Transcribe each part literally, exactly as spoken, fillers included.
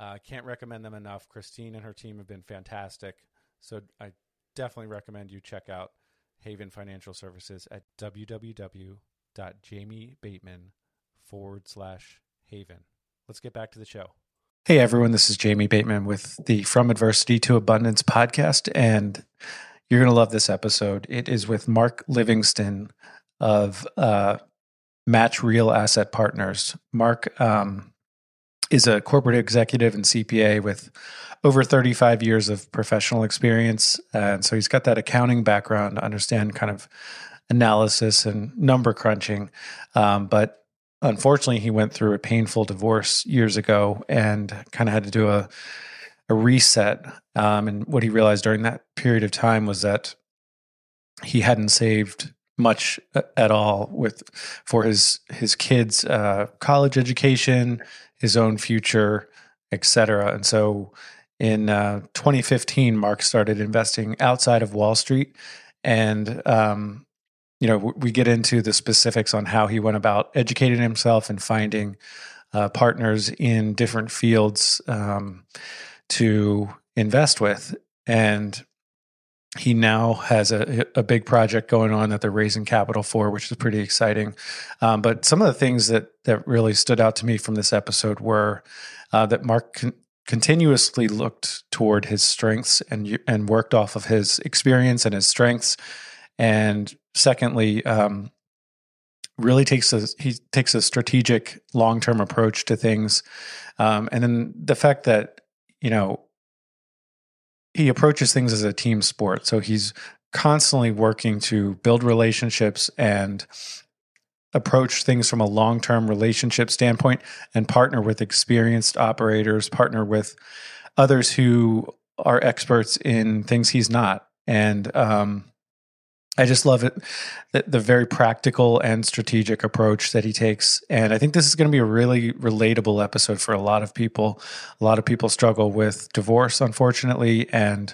Uh, can't recommend them enough. Christine and her team have been fantastic. So I definitely recommend you check out Haven Financial Services at w w w dot jamie bateman forward slash haven. Let's get back to the show. Hey everyone, this is Jamie Bateman with the From Adversity to Abundance podcast, and you're going to love this episode. It is with Mark Livingston of uh, Match Real Asset Partners. Mark um, is a corporate executive and C P A with over thirty-five years of professional experience. And so he's got that accounting background to understand kind of analysis and number crunching. Um, but unfortunately, he went through a painful divorce years ago and kind of had to do a, a reset. Um, and what he realized during that period of time was that he hadn't saved much at all with for his his kids' uh, college education, his own future, et cetera. And so in uh, twenty fifteen, Mark started investing outside of Wall Street. And, um, you know, we get into the specifics on how he went about educating himself and finding uh, partners in different fields um, to invest with. And he now has a, a big project going on that they're raising capital for, which is pretty exciting. Um, but some of the things that that really stood out to me from this episode were uh, that Mark con- continuously looked toward his strengths and and worked off of his experience and his strengths. And secondly, um, really takes a he takes a strategic long-term approach to things. Um, and then the fact that, you know, he approaches things as a team sport. So he's constantly working to build relationships and approach things from a long-term relationship standpoint and partner with experienced operators, partner with others who are experts in things he's not. And um, I just love it, the, the very practical and strategic approach that he takes. And I think this is going to be a really relatable episode for a lot of people. A lot of people struggle with divorce, unfortunately, and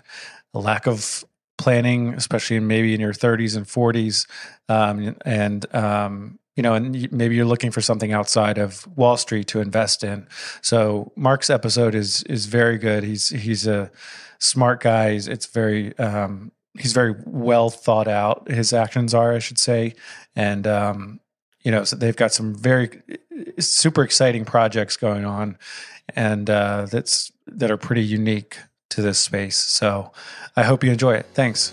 a lack of planning, especially maybe in your thirties and forties. Um, and, um, you know, and maybe you're looking for something outside of Wall Street to invest in. So Mark's episode is is very good. He's he's a smart guy. He's, it's very... Um, He's very well thought out, his actions are, I should say. And, um, you know, so they've got some very super exciting projects going on, and uh, that's that are pretty unique to this space. So I hope you enjoy it. Thanks.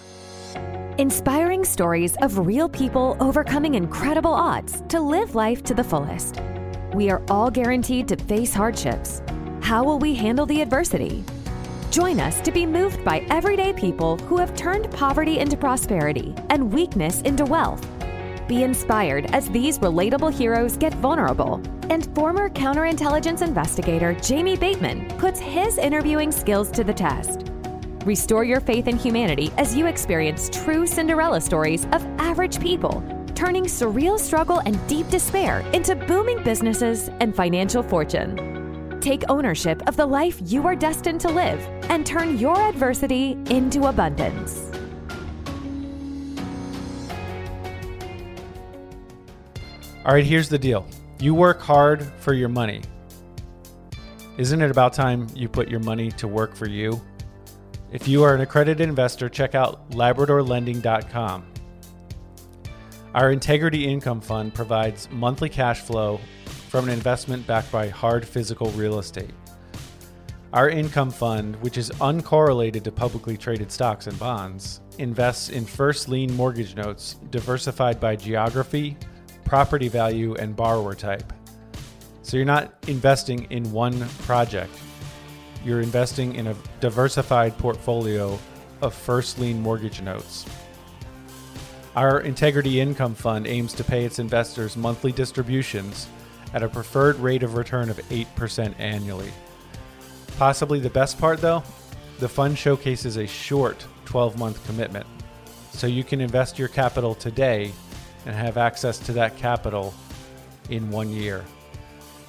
Inspiring stories of real people overcoming incredible odds to live life to the fullest. We are all guaranteed to face hardships. How will we handle the adversity? Join us to be moved by everyday people who have turned poverty into prosperity and weakness into wealth. Be inspired as these relatable heroes get vulnerable, and former counterintelligence investigator Jamie Bateman puts his interviewing skills to the test. Restore your faith in humanity as you experience true Cinderella stories of average people, turning surreal struggle and deep despair into booming businesses and financial fortune. Take ownership of the life you are destined to live and turn your adversity into abundance. All right, here's the deal. You work hard for your money. Isn't it about time you put your money to work for you? If you are an accredited investor, check out labrador lending dot com. Our Integrity Income Fund provides monthly cash flow from an investment backed by hard physical real estate. Our income fund, which is uncorrelated to publicly traded stocks and bonds, invests in first lien mortgage notes diversified by geography, property value, and borrower type. So you're not investing in one project. You're investing in a diversified portfolio of first lien mortgage notes. Our Integrity Income Fund aims to pay its investors monthly distributions at a preferred rate of return of eight percent annually. Possibly the best part, though, the fund showcases a short twelve-month commitment, so you can invest your capital today and have access to that capital in one year.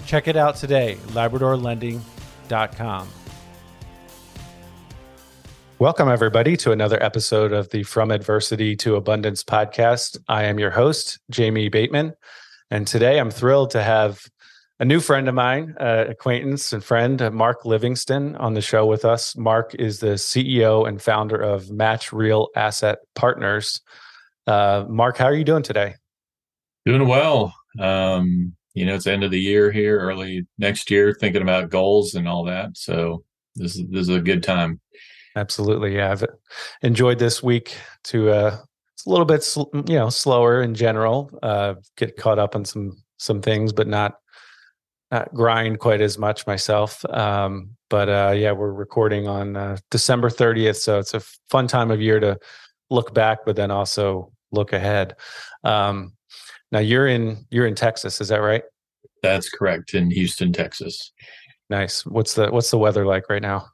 Check it out today, labrador lending dot com. Welcome, everybody, to another episode of the From Adversity to Abundance podcast. I am your host, Jamie Bateman, and today I'm thrilled to have a new friend of mine, uh, acquaintance and friend, uh, Mark Livingston, on the show with us. Mark is the C E O and founder of Match Real Asset Partners. Uh, Mark, how are you doing today? Doing well. Um, you know, it's the end of the year here, early next year, thinking about goals and all that. So this is, this is a good time. Absolutely. Yeah, I've enjoyed this week to, uh, it's a little bit, sl- you know, slower in general, uh, get caught up on some, some things, but not Not grind quite as much myself. Um, but uh, yeah, we're recording on uh, December thirtieth. So it's a fun time of year to look back, but then also look ahead. Um, now you're in, you're in Texas. Is that right? That's correct. In Houston, Texas. Nice. What's the, what's the weather like right now?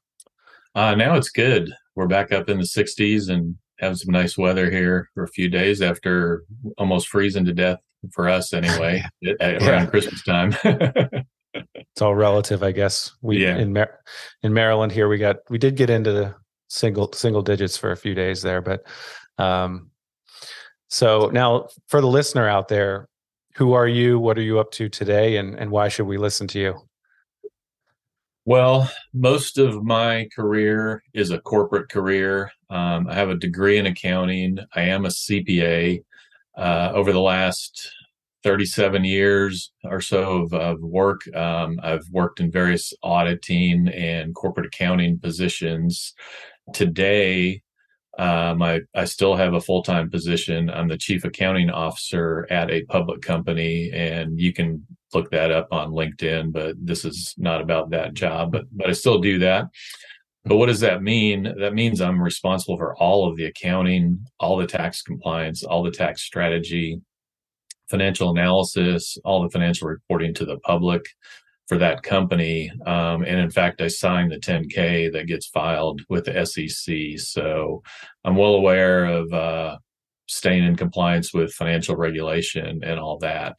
Uh, now it's good. We're back up in the sixties and have some nice weather here for a few days after almost freezing to death for us anyway, at, yeah. around Christmas time. It's all relative, I guess. We yeah. in Mar- in Maryland here, we got we did get into the single single digits for a few days there, but um, so now for the listener out there, who are you? What are you up to today, and and why should we listen to you? Well, most of my career is a corporate career. Um, I have a degree in accounting. I am a C P A. Uh, over the last thirty-seven years or so of, of work, um, I've worked in various auditing and corporate accounting positions. Today, um, I, I still have a full-time position. I'm the chief accounting officer at a public company, and you can look that up on LinkedIn, but this is not about that job, but, but I still do that. But what does that mean? That means I'm responsible for all of the accounting, all the tax compliance, all the tax strategy, financial analysis, all the financial reporting to the public for that company. Um, and in fact, I signed the ten K that gets filed with the S E C. So I'm well aware of uh, staying in compliance with financial regulation and all that.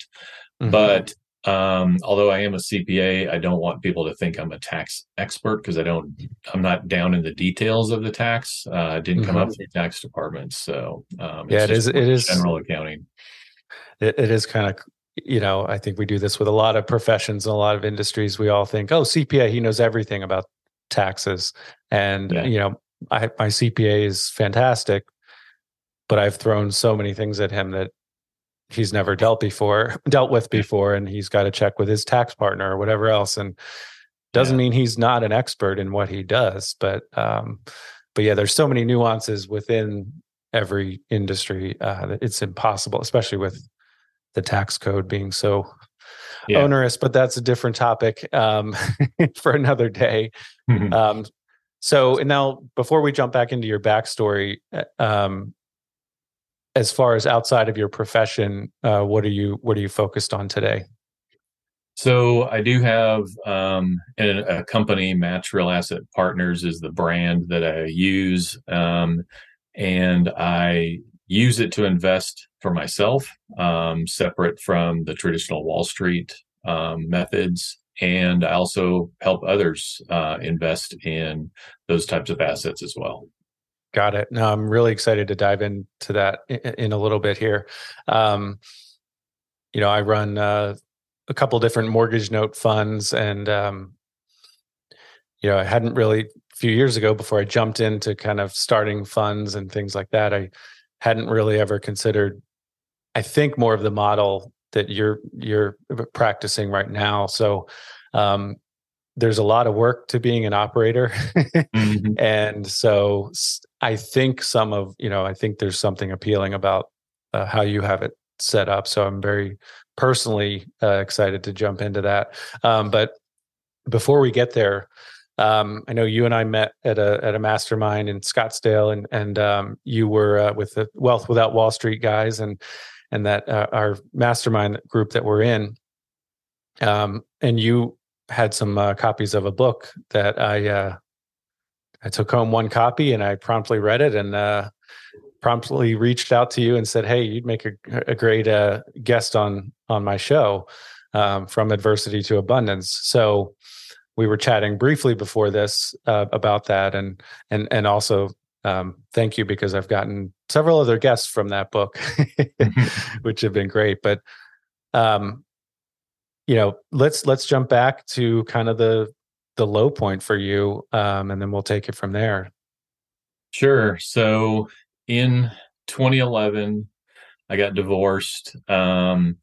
Mm-hmm. But Um, although I am a C P A, I don't want people to think I'm a tax expert because I don't, I'm not down in the details of the tax. Uh, I didn't come mm-hmm. up through tax departments. So, um, it's yeah, it is, it is general accounting. It, it is kind of, you know, I think we do this with a lot of professions and a lot of industries. We all think, oh, C P A, he knows everything about taxes. And, yeah. you know, I, my C P A is fantastic, but I've thrown so many things at him that he's never dealt before, dealt with before, and he's got to check with his tax partner or whatever else. And doesn't yeah. mean he's not an expert in what he does, but um, but yeah, there's so many nuances within every industry uh, that it's impossible, especially with the tax code being so yeah. onerous. But that's a different topic um, for another day. Mm-hmm. Um, so, and now before we jump back into your backstory. Um, As far as outside of your profession, uh, what are you what are you focused on today? So I do have um, a, a company, Match Real Asset Partners is the brand that I use, um, and I use it to invest for myself, um, separate from the traditional Wall Street um, methods. And I also help others uh, invest in those types of assets as well. Got it. Now I'm really excited to dive into that in, in a little bit here. Um, you know, I run uh, a couple different mortgage note funds, and um, you know, I hadn't really a few years ago before I jumped into kind of starting funds and things like that. I hadn't really ever considered. I think more of the model that you're you're practicing right now. So um, there's a lot of work to being an operator. Mm-hmm. And so I think some of, you know, I think there's something appealing about uh, how you have it set up. So I'm very personally uh, excited to jump into that. Um, but before we get there, um, I know you and I met at a at a mastermind in Scottsdale, and and um, you were uh, with the Wealth Without Wall Street guys, and and that uh, our mastermind group that we're in. Um, and you had some uh, copies of a book that I uh, I took home one copy, and I promptly read it, and uh, promptly reached out to you and said, "Hey, you'd make a, a great uh, guest on on my show, um, From Adversity to Abundance." So we were chatting briefly before this uh, about that, and and and also um, thank you, because I've gotten several other guests from that book, which have been great. But um, you know, let's let's jump back to kind of the the low point for you, um, and then we'll take it from there. Sure. So in twenty eleven, I got divorced. Um,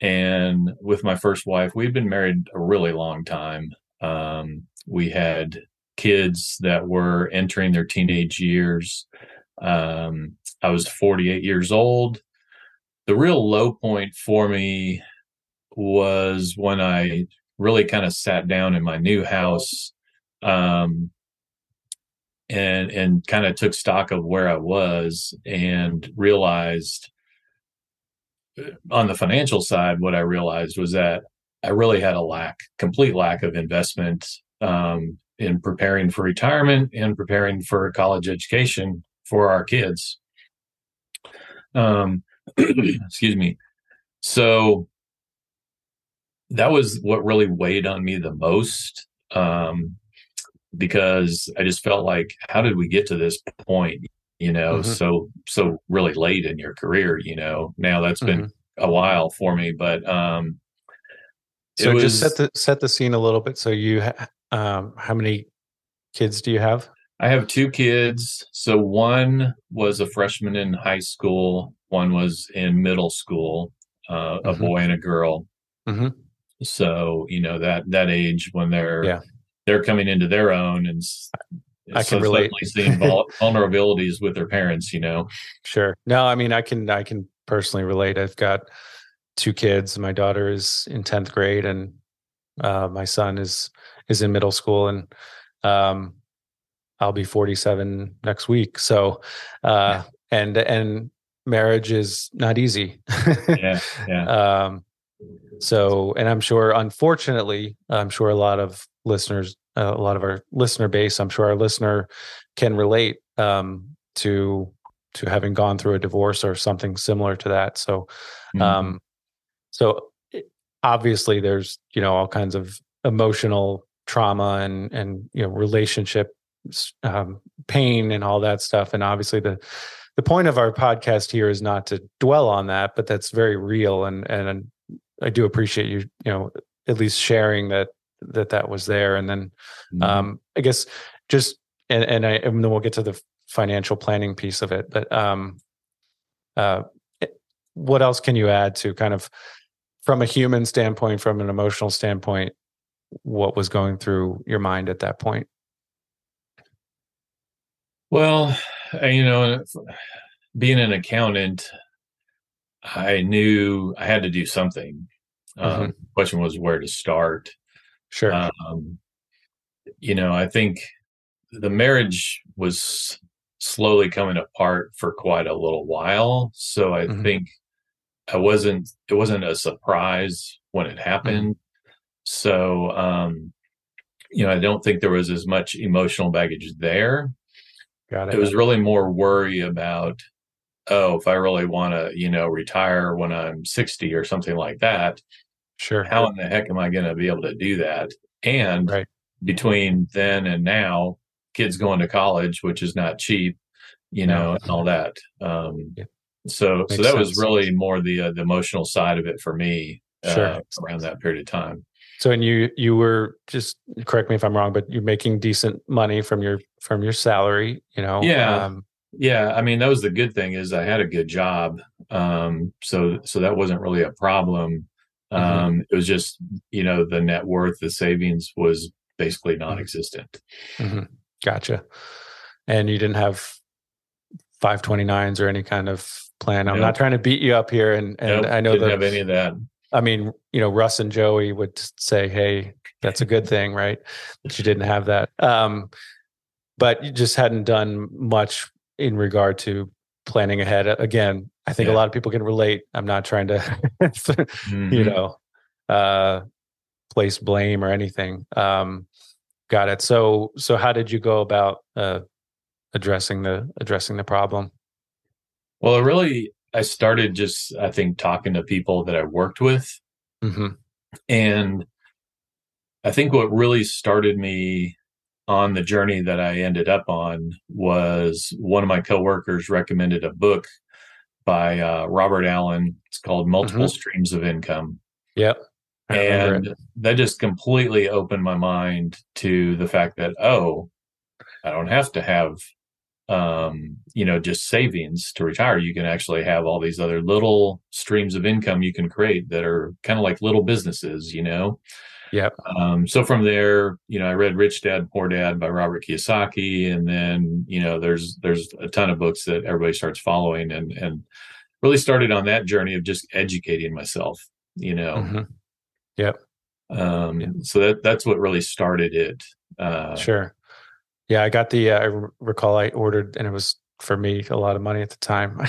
and with my first wife, we'd been married a really long time. Um, we had kids that were entering their teenage years. Um, I was forty-eight years old. The real low point for me was when I really kind of sat down in my new house, um, and and kind of took stock of where I was, and realized on the financial side, what I realized was that I really had a lack, complete lack of investment um, in preparing for retirement and preparing for college education for our kids. Um, excuse me. So that was what really weighed on me the most. Um, because I just felt like, how did we get to this point, you know, mm-hmm. so, so really late in your career, you know, now that's mm-hmm. been a while for me, but, um, so was, just set the, set the scene a little bit. So you, ha- um, how many kids do you have? I have two kids. So one was a freshman in high school. One was in middle school, uh, mm-hmm. a boy and a girl. Mm-hmm. So, you know, that, that age when they're, yeah. they're coming into their own, and I can so relate seeing vulnerabilities with their parents, you know? Sure. No, I mean, I can, I can personally relate. I've got two kids. My daughter is in tenth grade, and uh, my son is, is in middle school, and um, I'll be forty-seven next week. So, uh, yeah. and, and marriage is not easy. yeah. yeah. Um, So, and I'm sure, unfortunately, I'm sure a lot of listeners, uh, a lot of our listener base, I'm sure our listener can relate um, to to having gone through a divorce or something similar to that. So, mm-hmm. um, so obviously, there's you know all kinds of emotional trauma and and you know relationship um, pain and all that stuff. And obviously, the the point of our podcast here is not to dwell on that, but that's very real, and and. I do appreciate you, you know, at least sharing that, that that was there. And then mm-hmm. um, I guess just, and, and I, and then we'll get to the financial planning piece of it, but um, uh, what else can you add to kind of from a human standpoint, from an emotional standpoint, what was going through your mind at that point? Well, you know, being an accountant, I knew I had to do something. Um, mm-hmm. The question was where to start. Sure. Um, you know, I think the marriage was slowly coming apart for quite a little while. So I mm-hmm. think I wasn't, it wasn't a surprise when it happened. Mm-hmm. So, um, you know, I don't think there was as much emotional baggage there. Got it. It was really more worry about, oh, if I really want to, you know, retire when I'm sixty or something like that, sure. How in the heck am I going to be able to do that? And right. between then and now, kids going to college, which is not cheap, you know, yeah. and all that. Um, yeah. So, Makes so that sense. was really more the uh, the emotional side of it for me sure. uh, around that period of time. So, and you you were just correct me if I'm wrong, but you're making decent money from your from your salary, you know. Yeah. Um, Yeah, I mean, that was the good thing is I had a good job, um, so so that wasn't really a problem. Um, mm-hmm. It was just, you know, the net worth, the savings was basically non-existent. Mm-hmm. Gotcha. And you didn't have five twenty-nines or any kind of plan. I'm nope. not trying to beat you up here. And, and nope. I know didn't that, have any of that. I mean, you know, Russ and Joey would say, hey, that's a good thing, right? That you didn't have that. Um, but you just hadn't done much in regard to planning ahead. Again, I think yeah. a lot of people can relate. I'm not trying to, mm-hmm. you know, uh, place blame or anything. Um, got it. So, so how did you go about uh, addressing the addressing the problem? Well, it really, I started just, I think, talking to people that I worked with. Mm-hmm. And I think what really started me on the journey that I ended up on was one of my coworkers recommended a book by uh, Robert Allen. It's called Multiple mm-hmm. Streams of Income. Yep. And that just completely opened my mind to the fact that, oh, I don't have to have, um, you know, just savings to retire. You can actually have all these other little streams of income you can create that are kind of like little businesses, you know? Yep. Um, so from there, you know, I read Rich Dad, Poor Dad by Robert Kiyosaki. And then, you know, there's, there's a ton of books that everybody starts following, and, and really started on that journey of just educating myself, you know? Mm-hmm. Yep. Um, yeah. So that that's what really started it. Uh, sure. Yeah, I got the, uh, I recall I ordered, and it was for me a lot of money at the time,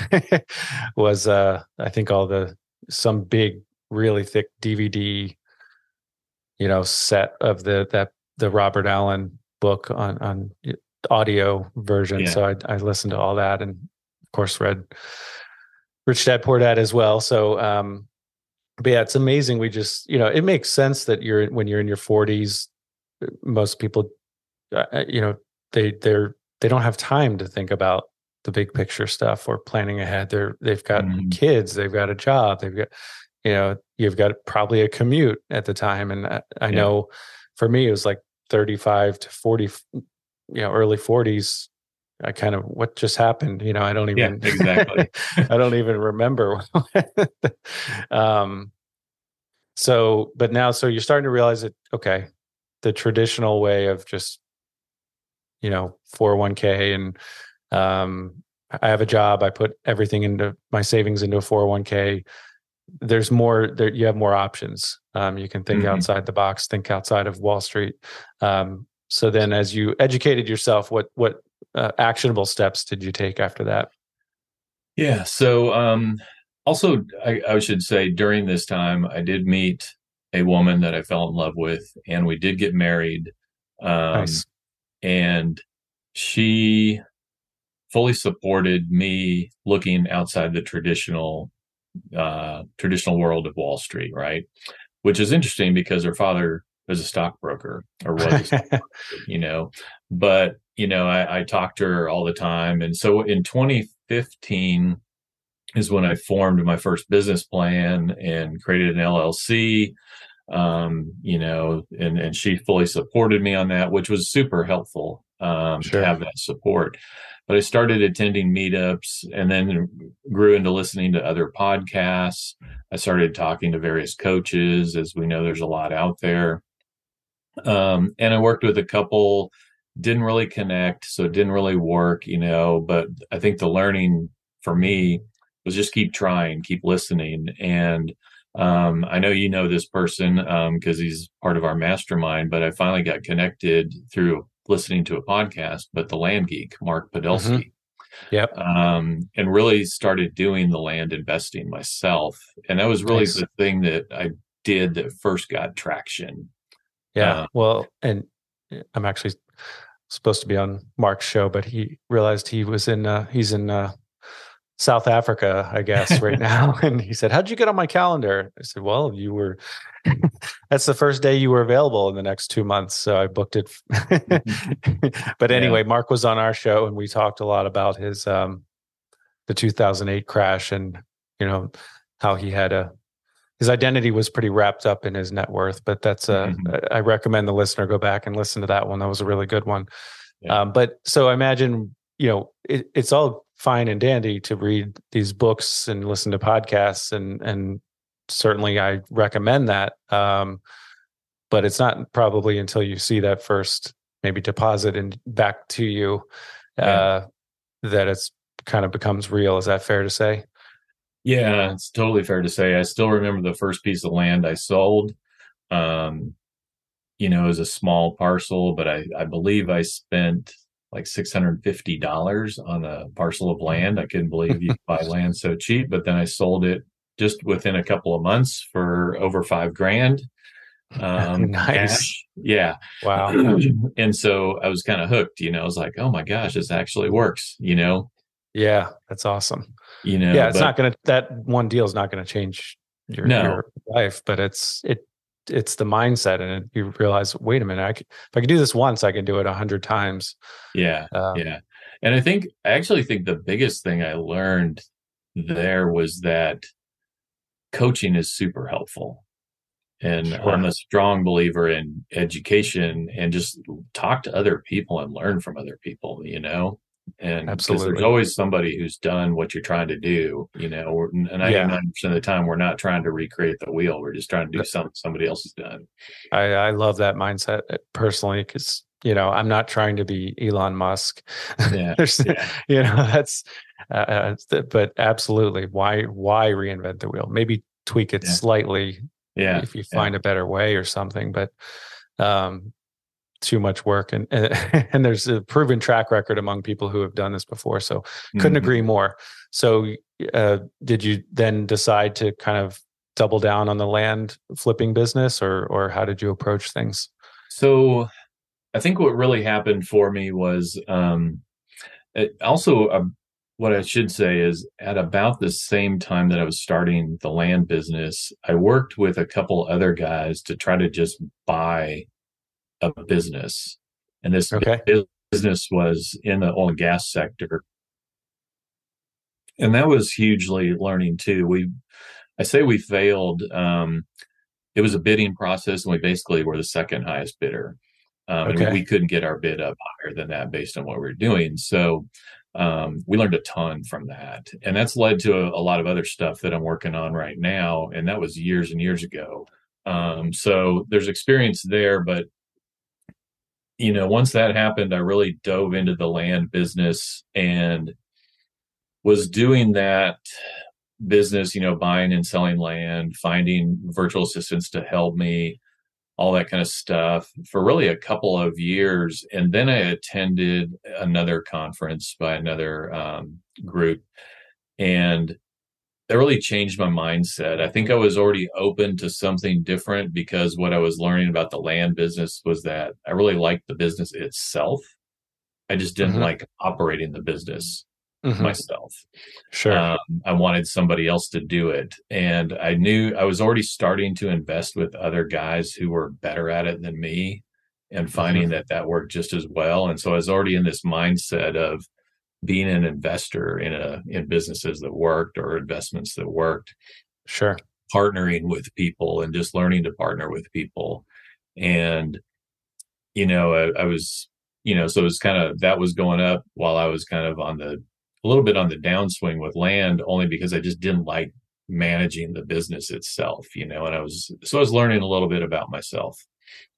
was uh, I think all the, some big, really thick D V D, you know, set of the, that the Robert Allen book on, on audio version. Yeah. So I, I listened to all that, and of course read Rich Dad Poor Dad as well. So, um, but yeah, it's amazing. We just, you know, it makes sense that you're, when you're in your forties, most people, you know, they they're they don't have time to think about the big picture stuff or planning ahead. They're they've got mm-hmm. kids, they've got a job, they've got, you know, you've got probably a commute at the time. And I, I yeah. know, for me, it was like thirty-five to forty, you know, early forties. I kind of, what just happened? You know, I don't even, yeah, exactly. I don't even remember. um, so, but now, so you're starting to realize that, okay, the traditional way of just, you know, four oh one k and, um, I have a job, I put everything into my savings into a four oh one k. There's more there. You have more options. Um, you can think mm-hmm. outside the box, think outside of Wall Street. Um, so then as you educated yourself, what, what, Uh, actionable steps did you take after that? Yeah. So um, also, I, I should say, during this time, I did meet a woman that I fell in love with, and we did get married. Um, nice. And she fully supported me looking outside the traditional uh, traditional world of Wall Street, right? Which is interesting because her father was a stockbroker, or was, a stockbroker, you know, but you know, I, I talked to her all the time. And so in twenty fifteen is when I formed my first business plan and created an L L C, um, you know, and, and she fully supported me on that, which was super helpful um, sure. to have that support. But I started attending meetups, and then grew into listening to other podcasts. I started talking to various coaches. As we know, there's a lot out there. Um, and I worked with a couple. Didn't really connect, so it didn't really work, you know, but I think the learning for me was just keep trying, keep listening. And um, I know you know this person because um, he's part of our mastermind, but I finally got connected through listening to a podcast, but The Land Geek, Mark Podolsky. Mm-hmm. Yep. Um, and really started doing the land investing myself. And that was really nice. The thing that I did that first got traction. Yeah, um, well, and I'm actually supposed to be on Mark's show, but he realized he was in, uh, he's in uh, South Africa, I guess, right now. And he said, how'd you get on my calendar? I said, well, you were, that's the first day you were available in the next two months. So I booked it. But anyway, yeah. Mark was on our show, and we talked a lot about his, um, the two thousand eight crash, and, you know, how he had a, his identity was pretty wrapped up in his net worth, but that's a, mm-hmm. I recommend the listener go back and listen to that one. That was a really good one. Yeah. Um, but so I imagine, you know, it, it's all fine and dandy to read these books and listen to podcasts. And, and certainly I recommend that. Um, But it's not probably until you see that first maybe deposit and back to you uh, yeah. that it's kind of becomes real. Is that fair to say? Yeah, it's totally fair to say. I still remember the first piece of land I sold. Um, you know, it was a small parcel, but I, I believe I spent like six hundred fifty dollars on a parcel of land. I couldn't believe you could buy land so cheap, but then I sold it just within a couple of months for over five grand. Um, nice. Cash. Yeah. Wow. And so I was kind of hooked, you know, I was like, oh my gosh, this actually works, you know? Yeah. That's awesome. You know, yeah, it's but, not going to, that one deal is not going to change your, no. your life, but it's, it, it's the mindset. And it, you realize, wait a minute, I could, if I could do this once, I can do it a hundred times. Yeah. Um, yeah. And I think, I actually think the biggest thing I learned there was that coaching is super helpful. And sure. I'm a strong believer in education and just talk to other people and learn from other people, you know? And absolutely, there's always somebody who's done what you're trying to do, you know, and ninety-nine percent yeah. of the time we're not trying to recreate the wheel. We're just trying to do something somebody else has done. I, I love that mindset personally, because, you know, I'm not trying to be Elon Musk. Yeah. yeah. You know, that's, uh, but absolutely. Why, why reinvent the wheel? Maybe tweak it yeah. slightly. Yeah, if you find yeah. a better way or something, but um, too much work. And, and and there's a proven track record among people who have done this before. So couldn't mm-hmm. agree more. So uh, did you then decide to kind of double down on the land flipping business, or or how did you approach things? So I think what really happened for me was um, it also uh, what I should say is at about the same time that I was starting the land business, I worked with a couple other guys to try to just buy a business. And this okay. business was in the oil and gas sector. And that was hugely learning too. We, I say we failed. Um, it was a bidding process and we basically were the second highest bidder. Um, okay. And we couldn't get our bid up higher than that based on what we were doing. So Um, we learned a ton from that. And that's led to a, a lot of other stuff that I'm working on right now. And that was years and years ago. Um, so there's experience there, but you know, once that happened, I really dove into the land business and was doing that business, you know, buying and selling land, finding virtual assistants to help me, all that kind of stuff for really a couple of years. And then I attended another conference by another um, group, and that really changed my mindset. I think I was already open to something different because what I was learning about the land business was that I really liked the business itself. I just didn't mm-hmm. like operating the business mm-hmm. myself. Sure. Um, I wanted somebody else to do it. And I knew I was already starting to invest with other guys who were better at it than me and finding mm-hmm. that that worked just as well. And so I was already in this mindset of being an investor in a, in businesses that worked or investments that worked. Sure. Partnering with people and just learning to partner with people. And, you know, I, I was, you know, so it was kind of, that was going up while I was kind of on the, a little bit on the downswing with land, only because I just didn't like managing the business itself, you know, and I was, so I was learning a little bit about myself.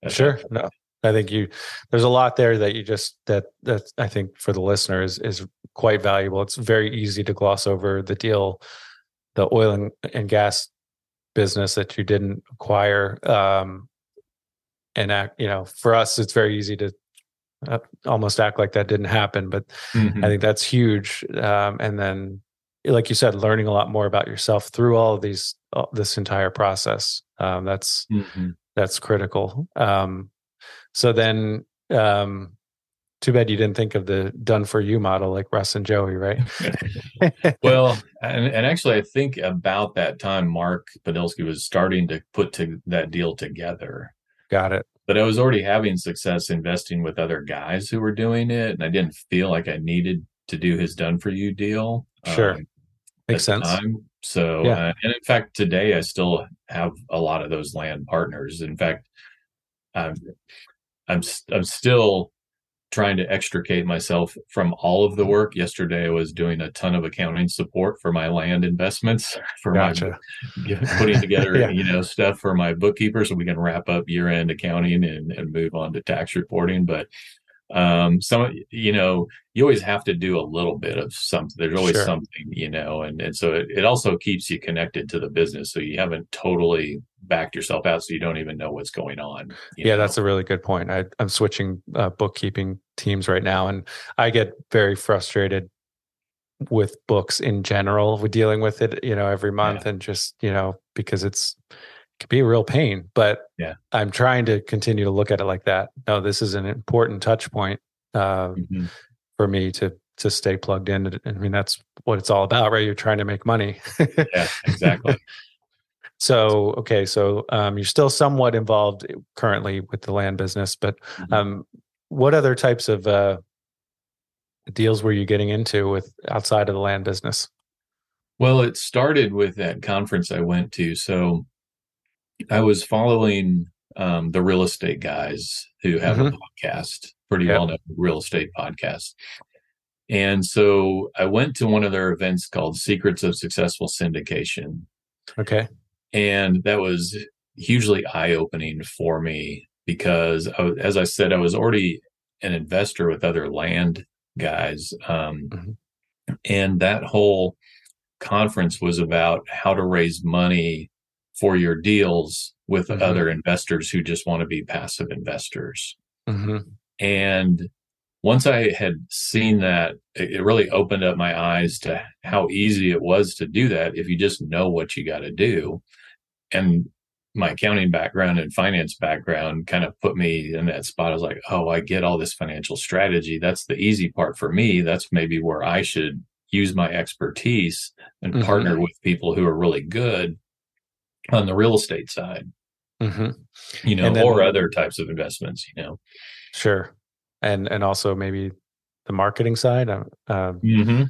Sure. No, I think you, there's a lot there that you just, that, that I think for the listener is, is quite valuable. It's very easy to gloss over the deal, the oil and, and gas business that you didn't acquire. Um, and, act, you know, for us, it's very easy to, Uh, almost act like that didn't happen, but mm-hmm. I think that's huge. Um, and then, like you said, learning a lot more about yourself through all of these, all, this entire process. Um, that's mm-hmm. that's critical. Um, so then, um, too bad you didn't think of the done-for-you model like Russ and Joey, right? Well, and, and actually, I think about that time, Mark Podolsky was starting to put to that deal together. Got it. But I was already having success investing with other guys who were doing it. And I didn't feel like I needed to do his done for you deal. Sure. Um, Makes sense. Time. So, yeah. uh, and in fact, today I still have a lot of those land partners. In fact, I'm, I'm, I'm still trying to extricate myself from all of the work. Yesterday, I was doing a ton of accounting support for my land investments, for gotcha. my putting together yeah. you know stuff for my bookkeeper so we can wrap up year-end accounting and, and move on to tax reporting. But um, some you know you always have to do a little bit of something. There's always sure. something, you know, and and so it, it also keeps you connected to the business, so you haven't totally backed yourself out, so you don't even know what's going on. Yeah, know? That's a really good point. I, I'm switching uh, bookkeeping teams right now, and I get very frustrated with books in general. We're dealing with it, you know, every month, yeah. and just you know because it's it could be a real pain. But yeah. I'm trying to continue to look at it like that. No, this is an important touch point uh, mm-hmm. for me to to stay plugged in. I mean, that's what it's all about, right? You're trying to make money. Yeah, exactly. So, okay. So um, you're still somewhat involved currently with the land business, but um, what other types of uh, deals were you getting into with outside of the land business? Well, it started with that conference I went to. So I was following um, the real estate guys who have mm-hmm. a podcast, pretty yep. well-known real estate podcast. And so I went to one of their events called Secrets of Successful Syndication. Okay. And that was hugely eye-opening for me because, I, as I said, I was already an investor with other land guys. Um, mm-hmm. And that whole conference was about how to raise money for your deals with mm-hmm. other investors who just want to be passive investors. Mm-hmm. And once I had seen that, it really opened up my eyes to how easy it was to do that if you just know what you got to do. And my accounting background and finance background kind of put me in that spot. I was like, oh, I get all this financial strategy. That's the easy part for me. That's maybe where I should use my expertise and mm-hmm. partner with people who are really good on the real estate side, mm-hmm. you know, then, or other types of investments, you know. Sure. And and also maybe the marketing side. Um, mm-hmm.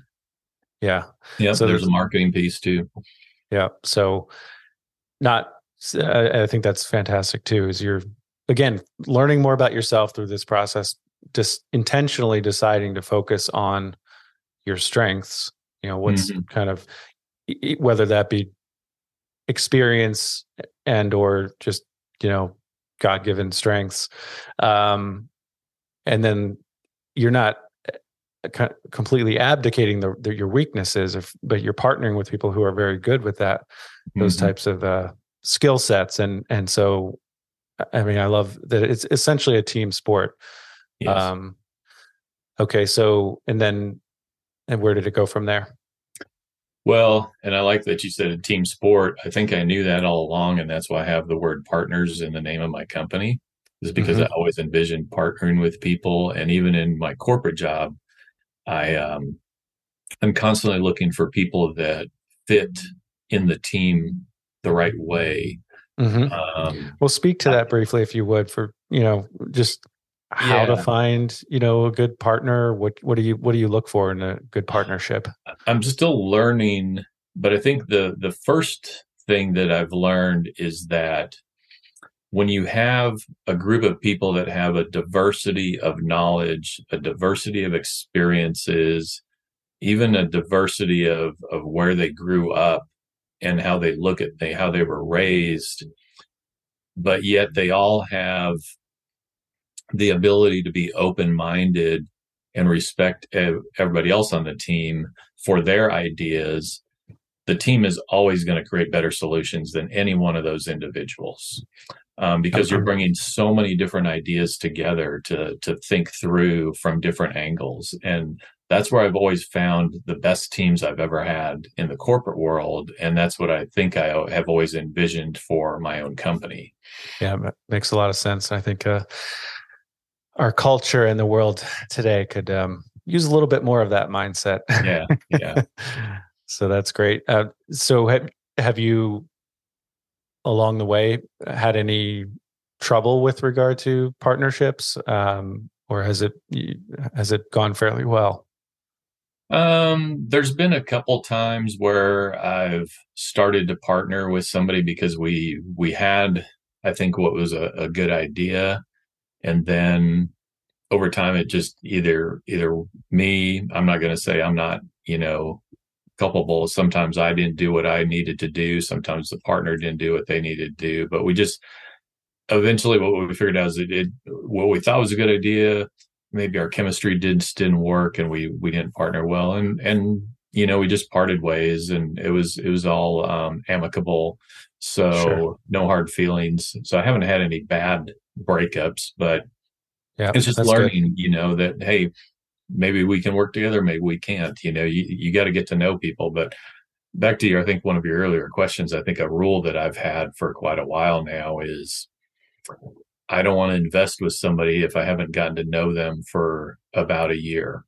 Yeah. Yeah. So there's, there's a marketing piece too. Yeah. So Not, I think that's fantastic too, is you're, again, learning more about yourself through this process, just intentionally deciding to focus on your strengths, you know, what's mm-hmm. kind of, whether that be experience and or just, you know, God-given strengths. Um, and then you're not completely abdicating the, the your weaknesses, if, but you're partnering with people who are very good with that, those mm-hmm. types of uh, skill sets, and and so, I mean, I love that it's essentially a team sport. Yes. Um, okay, so and then, and where did it go from there? Well, and I like that you said a team sport. I think I knew that all along, and that's why I have the word partners in the name of my company, is because mm-hmm. I always envisioned partnering with people, and even in my corporate job. I, um, I'm constantly looking for people that fit in the team the right way. Mm-hmm. Um, well, speak to I, that briefly, if you would, for, you know, just how yeah. to find, you know, a good partner. What, what do you, what do you look for in a good partnership? I'm still learning, but I think the, the first thing that I've learned is that when you have a group of people that have a diversity of knowledge, a diversity of experiences, even a diversity of, of where they grew up and how they look at they, how they were raised, but yet they all have the ability to be open-minded and respect everybody else on the team for their ideas, the team is always going to create better solutions than any one of those individuals. Um, because you're bringing so many different ideas together to to think through from different angles. And that's where I've always found the best teams I've ever had in the corporate world. And that's what I think I have always envisioned for my own company. Yeah, that makes a lot of sense. I think uh, our culture and the world today could um, use a little bit more of that mindset. Yeah, yeah. So that's great. Uh, so have, have you... along the way, had any trouble with regard to partnerships, um, or has it has it gone fairly well? Um, there's been a couple times where I've started to partner with somebody because we we had, I think, what was a, a good idea, and then over time, it just either either me, I'm not going to say I'm not, you know, culpable. Sometimes I didn't do what I needed to do. Sometimes the partner didn't do what they needed to do. But we just eventually what we figured out is it did what we thought was a good idea. Maybe our chemistry didn't didn't work, and we we didn't partner well, and and you know we just parted ways, and it was it was all um, amicable. So sure. No hard feelings. So I haven't had any bad breakups, but yeah, it's just learning, good. You know, that, hey, maybe we can work together. Maybe we can't, you know, you, you got to get to know people. But back to your, I think one of your earlier questions, I think a rule that I've had for quite a while now is I don't want to invest with somebody if I haven't gotten to know them for about a year.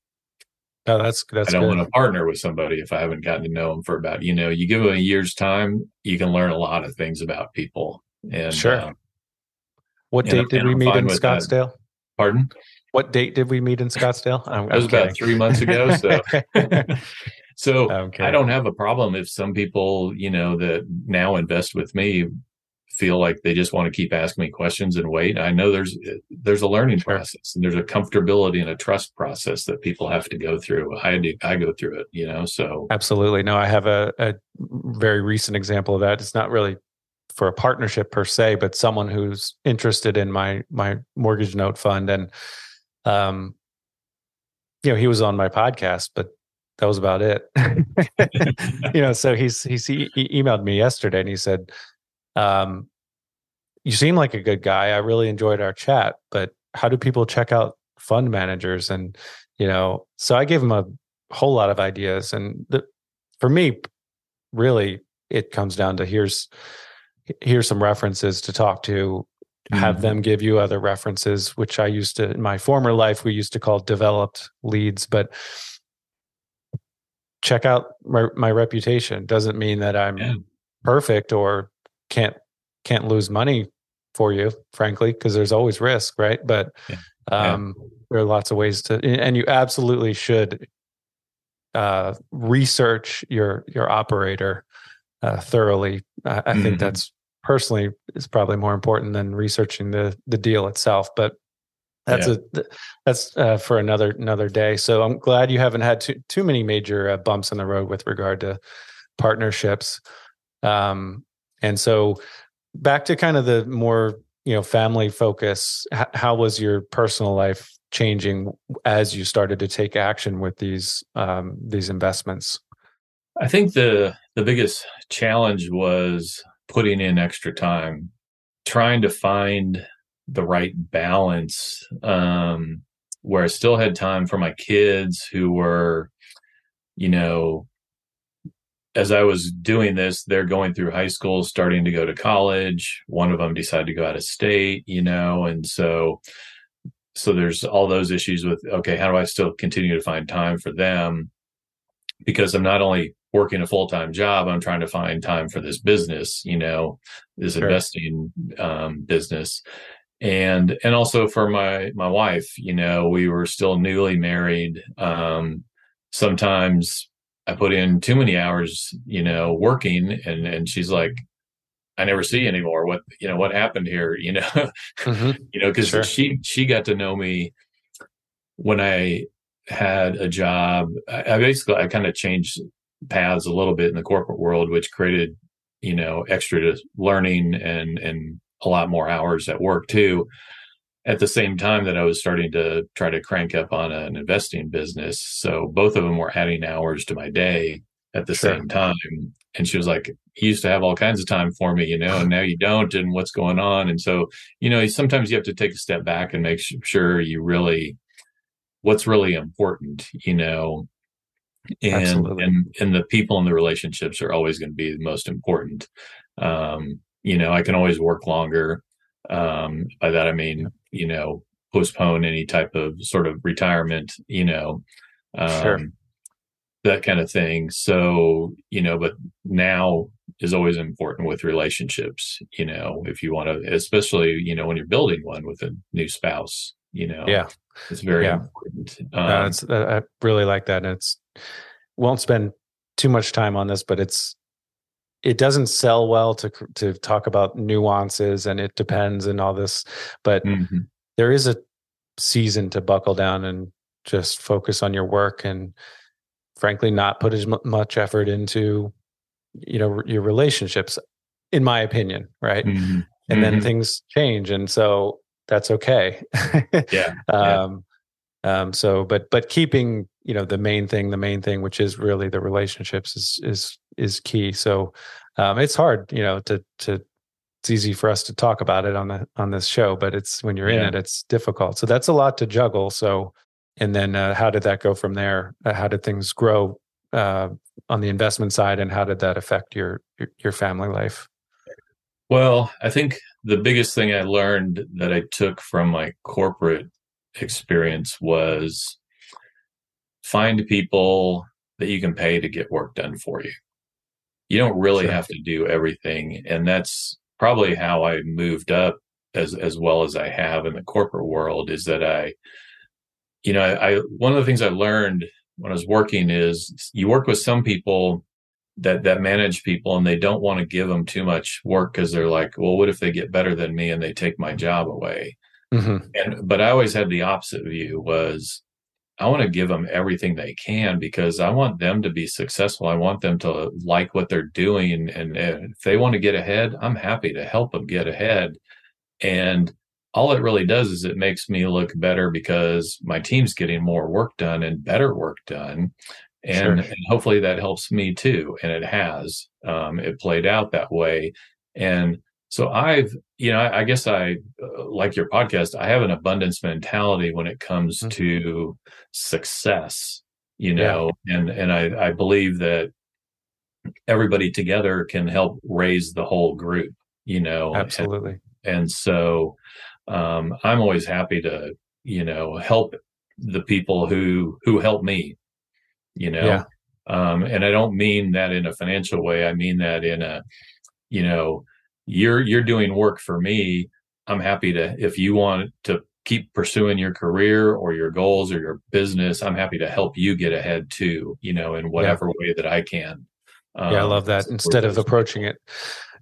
Oh, that's that's. I don't good. want to partner with somebody if I haven't gotten to know them for about, you know, you give them a year's time, you can learn a lot of things about people. And sure. Um, what date did we meet in Scottsdale? That. Pardon? What date did we meet in Scottsdale? I'm, that was I'm about three months ago. So, so I don't have a problem if some people, you know, that now invest with me feel like they just want to keep asking me questions and wait. I know there's there's a learning sure. process, and there's a comfortability and a trust process that people have to go through. I do, I go through it, you know. So absolutely, no, I have a, a very recent example of that. It's not really for a partnership per se, but someone who's interested in my my mortgage note fund, and um, you know, he was on my podcast, but that was about it. You know, so he's he's he emailed me yesterday, and he said, Um, you seem like a good guy. I really enjoyed our chat, but how do people check out fund managers? And, you know, so I gave him a whole lot of ideas. And the, for me, really, it comes down to here's, here's some references to talk to, mm-hmm. have them give you other references, which I used to, in my former life, we used to call developed leads, but check out my, my reputation. Doesn't mean that I'm yeah. perfect or can't can't lose money for you, frankly, because there's always risk, right? But yeah. um, yeah. there are lots of ways to, and you absolutely should uh, research your your operator uh, thoroughly. I, I mm-hmm. think that's personally is probably more important than researching the the deal itself. But that's yeah. a that's uh, for another another day. So I'm glad you haven't had too too many major uh, bumps in the road with regard to partnerships. Um, And so back to kind of the more, you know, family focus, h- how was your personal life changing as you started to take action with these um, these investments? I think the the biggest challenge was putting in extra time, trying to find the right balance um, where I still had time for my kids who were, you know, as I was doing this, they're going through high school, starting to go to college. One of them decided to go out of state, you know, and so so there's all those issues with, okay, how do I still continue to find time for them? Because I'm not only working a full-time job, I'm trying to find time for this business, you know, this sure. investing um, business. And and also for my my wife, you know, we were still newly married. Um, sometimes I put in too many hours, you know, working, and, and she's like, I never see you anymore. What, you know, what happened here? You know, mm-hmm. you know, cause sure. she, she got to know me when I had a job. I, I basically, I kind of changed paths a little bit in the corporate world, which created, you know, extra learning and, and a lot more hours at work too. At the same time that I was starting to try to crank up on an investing business. So both of them were adding hours to my day at the sure. same time. And she was like, you used to have all kinds of time for me, you know, and now you don't, and what's going on? And so, you know, sometimes you have to take a step back and make sure you really, what's really important, you know, and, Absolutely. and, and the people and the relationships are always going to be the most important. Um, you know, I can always work longer. Um, by that, I mean, you know, postpone any type of sort of retirement, you know, um, sure. that kind of thing. So, you know, but now is always important with relationships, you know, if you want to, especially, you know, when you're building one with a new spouse, you know, yeah, it's very yeah. important. Um, no, it's, I really like that. And it's, won't spend too much time on this, but it's, it doesn't sell well to to talk about nuances and it depends and all this, but mm-hmm. there is a season to buckle down and just focus on your work and frankly not put as much effort into, you know, your relationships, in my opinion, right? Mm-hmm. And then mm-hmm. things change. And so that's okay. yeah. Um, yeah. Um, so, but, but keeping, you know, the main thing, the main thing, which is really the relationships is, is, is key. So, um, it's hard, you know, to, to, it's easy for us to talk about it on the, on this show, but it's when you're yeah. in it, it's difficult. So that's a lot to juggle. So, and then, uh, how did that go from there? Uh, how did things grow, uh, on the investment side, and how did that affect your, your, your family life? Well, I think the biggest thing I learned that I took from my corporate experience was find people that you can pay to get work done for you. You don't really sure. have to do everything. And that's probably how I moved up as, as well as I have in the corporate world, is that I, you know, I, I one of the things I learned when I was working is you work with some people that that manage people, and they don't want to give them too much work because they're like, well, what if they get better than me and they take my job away? Mm-hmm. And but I always had the opposite view was I want to give them everything they can because I want them to be successful. I want them to like what they're doing. And if they want to get ahead, I'm happy to help them get ahead. And all it really does is it makes me look better because my team's getting more work done and better work done. And, sure. and hopefully that helps me too. And it has, um, it played out that way. And so I've, you know, I, I guess I, uh, like your podcast, I have an abundance mentality when it comes mm-hmm. to success, you know, yeah. and, and I, I believe that everybody together can help raise the whole group, you know. Absolutely. And, and so, um, I'm always happy to, you know, help the people who, who help me. You know, yeah. um, and I don't mean that in a financial way. I mean that in a, you know, you're, you're doing work for me. I'm happy to, if you want to keep pursuing your career or your goals or your business, I'm happy to help you get ahead too, you know, in whatever yeah. way that I can. Um, yeah. I love that. Instead of approaching it,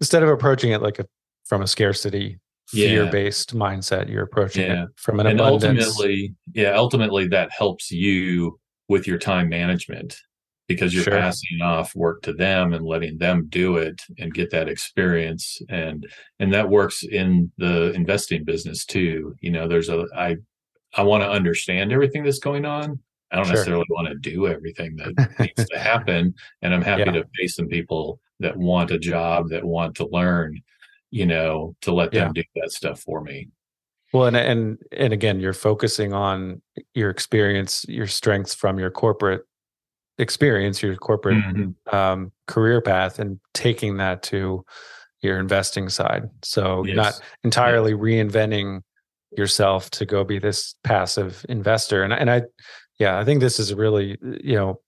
instead of approaching it like a, from a scarcity yeah. fear-based mindset, you're approaching yeah. it from an and abundance. Ultimately, yeah. Ultimately that helps you with your time management, because you're sure. passing off work to them and letting them do it and get that experience. And, and that works in the investing business too. You know, there's a, I, I want to understand everything that's going on. I don't sure. necessarily want to do everything that needs to happen. And I'm happy yeah. to pay some people that want a job, that want to learn, you know, to let them yeah. do that stuff for me. Well, and, and, and again, you're focusing on your experience, your strengths from your corporate experience, your corporate mm-hmm. um, career path, and taking that to your investing side. So yes. not entirely yeah. reinventing yourself to go be this passive investor. And, and I, yeah, I think this is really, you know,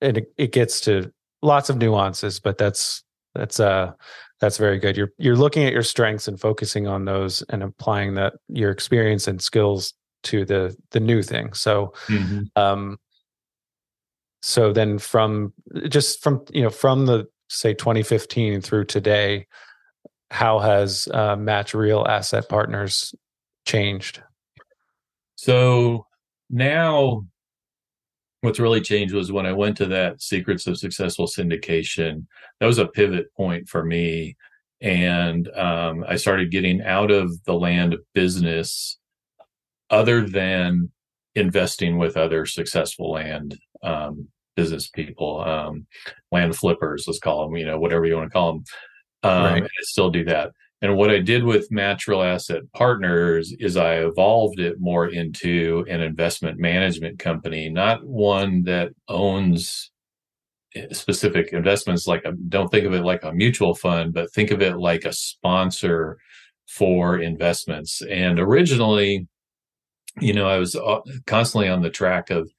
and it, it gets to lots of nuances, but that's, that's, uh, That's very good. You're you're looking at your strengths and focusing on those and applying that your experience and skills to the the new thing. So, mm-hmm. um, so then from just from you know from the say twenty fifteen through today, how has uh, Match Real Asset Partners changed? So now, what's really changed was when I went to that Secrets of Successful Syndication, that was a pivot point for me. And um, I started getting out of the land business other than investing with other successful land um, business people, um, land flippers, let's call them, you know, whatever you want to call them. Um, right. And I still do that. And what I did with Match Real Asset Partners is I evolved it more into an investment management company, not one that owns specific investments. Like, a, don't think of it like a mutual fund, but think of it like a sponsor for investments. And originally, you know, I was constantly on the track of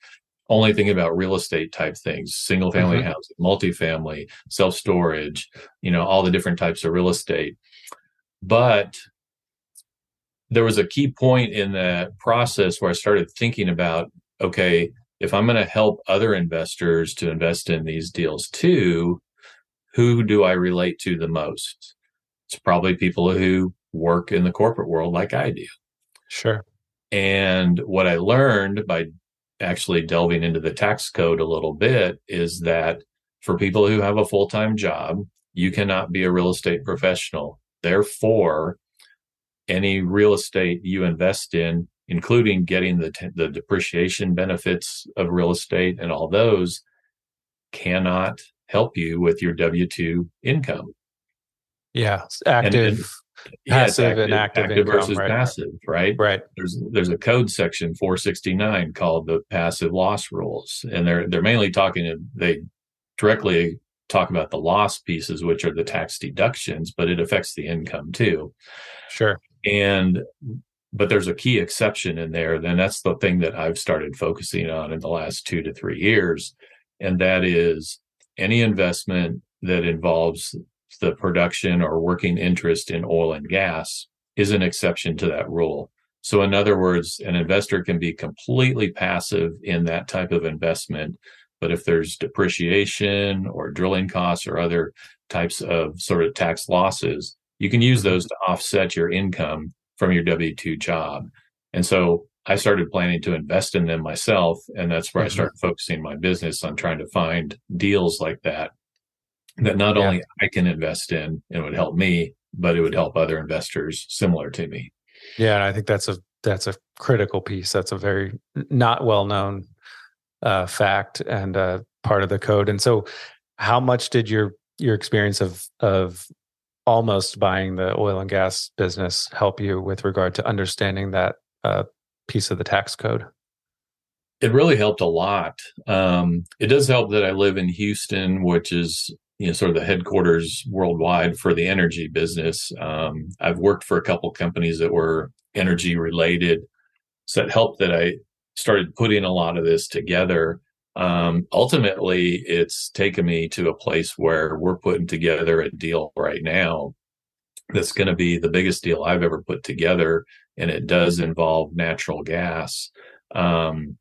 only thinking about real estate type things, single family mm-hmm. housing, multifamily, self-storage, you know, all the different types of real estate. But there was a key point in that process where I started thinking about, okay, if I'm going to help other investors to invest in these deals too, who do I relate to the most? It's probably people who work in the corporate world like I do. Sure. And what I learned by actually delving into the tax code a little bit is that for people who have a full-time job, you cannot be a real estate professional. Therefore, any real estate you invest in, including getting the te- the depreciation benefits of real estate and all those, cannot help you with your W two income. Yeah, it's active, and, and, yeah, passive, active, and active, active income, versus right. passive, right? Right. There's there's a code section four sixty-nine called the passive loss rules, and they're they're mainly talking. They directly talk about the loss pieces, which are the tax deductions, but it affects the income too. Sure. And but there's a key exception in there, and that's the thing that I've started focusing on in the last two to three years. And that is any investment that involves the production or working interest in oil and gas is an exception to that rule. So in other words, an investor can be completely passive in that type of investment. But if there's depreciation or drilling costs or other types of sort of tax losses, you can use those to offset your income from your W two job. And so I started planning to invest in them myself. And that's where mm-hmm. I started focusing my business on trying to find deals like that, that not yeah. only I can invest in and it would help me, but it would help other investors similar to me. Yeah. I think that's a, that's a critical piece. That's a very not well-known uh, fact and uh, part of the code. And so how much did your, your experience of, of almost buying the oil and gas business help you with regard to understanding that uh, piece of the tax code? It really helped a lot. Um, it does help that I live in Houston, which is, you know, sort of the headquarters worldwide for the energy business. Um, I've worked for a couple companies that were energy related. So it helped that I started putting a lot of this together. Um, ultimately, it's taken me to a place where we're putting together a deal right now that's going to be the biggest deal I've ever put together. And it does involve natural gas. Um,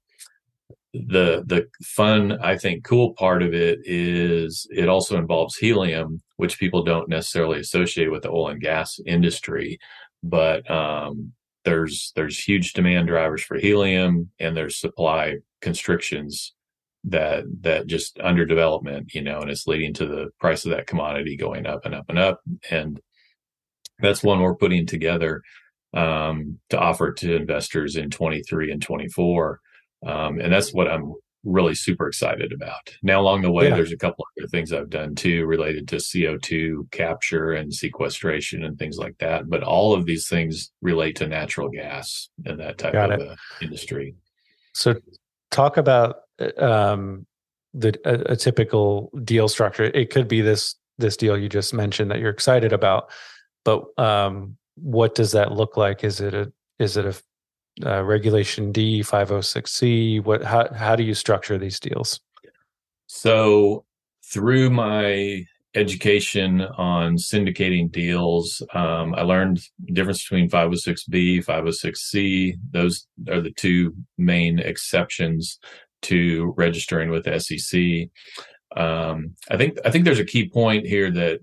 the the fun, I think, cool part of it is it also involves helium, which people don't necessarily associate with the oil and gas industry. But um, there's there's huge demand drivers for helium, and there's supply constrictions that that just underdevelopment, you know, and it's leading to the price of that commodity going up and up and up. And that's one we're putting together um, to offer to investors in twenty-three and twenty-four. Um, and that's what I'm really super excited about. Now, along the way, yeah. there's a couple other things I've done too, related to C O two capture and sequestration and things like that. But all of these things relate to natural gas and that type Got of uh, industry. So talk about um, the a, a typical deal structure. It could be this this deal you just mentioned that you're excited about. But um, what does that look like? Is it a is it a uh, Regulation D, five oh six C? What how how do you structure these deals? So through my education on syndicating deals, um, I learned the difference between five oh six B, five oh six C. Those are the two main exceptions to registering with the S E C. Um, I think I think there's a key point here that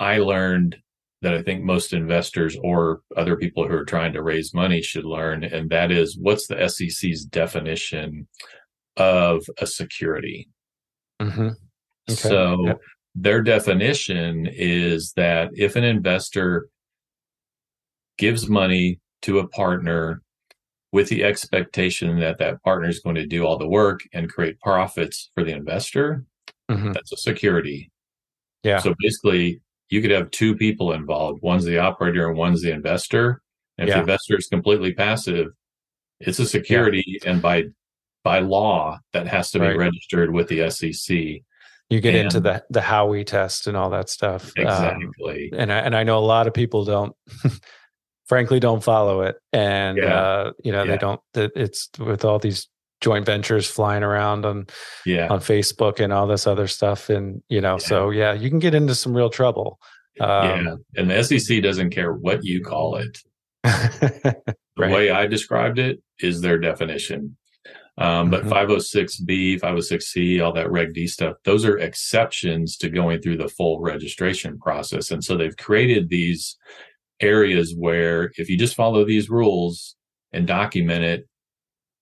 I learned that I think most investors or other people who are trying to raise money should learn, and that is what's the S E C's definition of a security. Mm-hmm. Okay. So yeah. their definition is that if an investor gives money to a partner with the expectation that that partner is going to do all the work and create profits for the investor, mm-hmm. that's a security. Yeah. So basically, you could have two people involved. One's the operator and one's the investor. And if yeah. the investor is completely passive, it's a security. Yeah. And by by law, that has to right. be registered with the S E C. You get and, into the, the Howey test and all that stuff. Exactly. Um, and, I, and I know a lot of people don't, frankly, don't follow it. And, yeah. uh, you know, yeah. they don't, it's with all these joint ventures flying around on yeah. on Facebook and all this other stuff. And, you know, yeah. so yeah, you can get into some real trouble. Um, yeah. And the S E C doesn't care what you call it. The right. way I described it is their definition. Um, but mm-hmm. five oh six B, five oh six C, all that Reg D stuff, those are exceptions to going through the full registration process. And so they've created these areas where if you just follow these rules, and document it.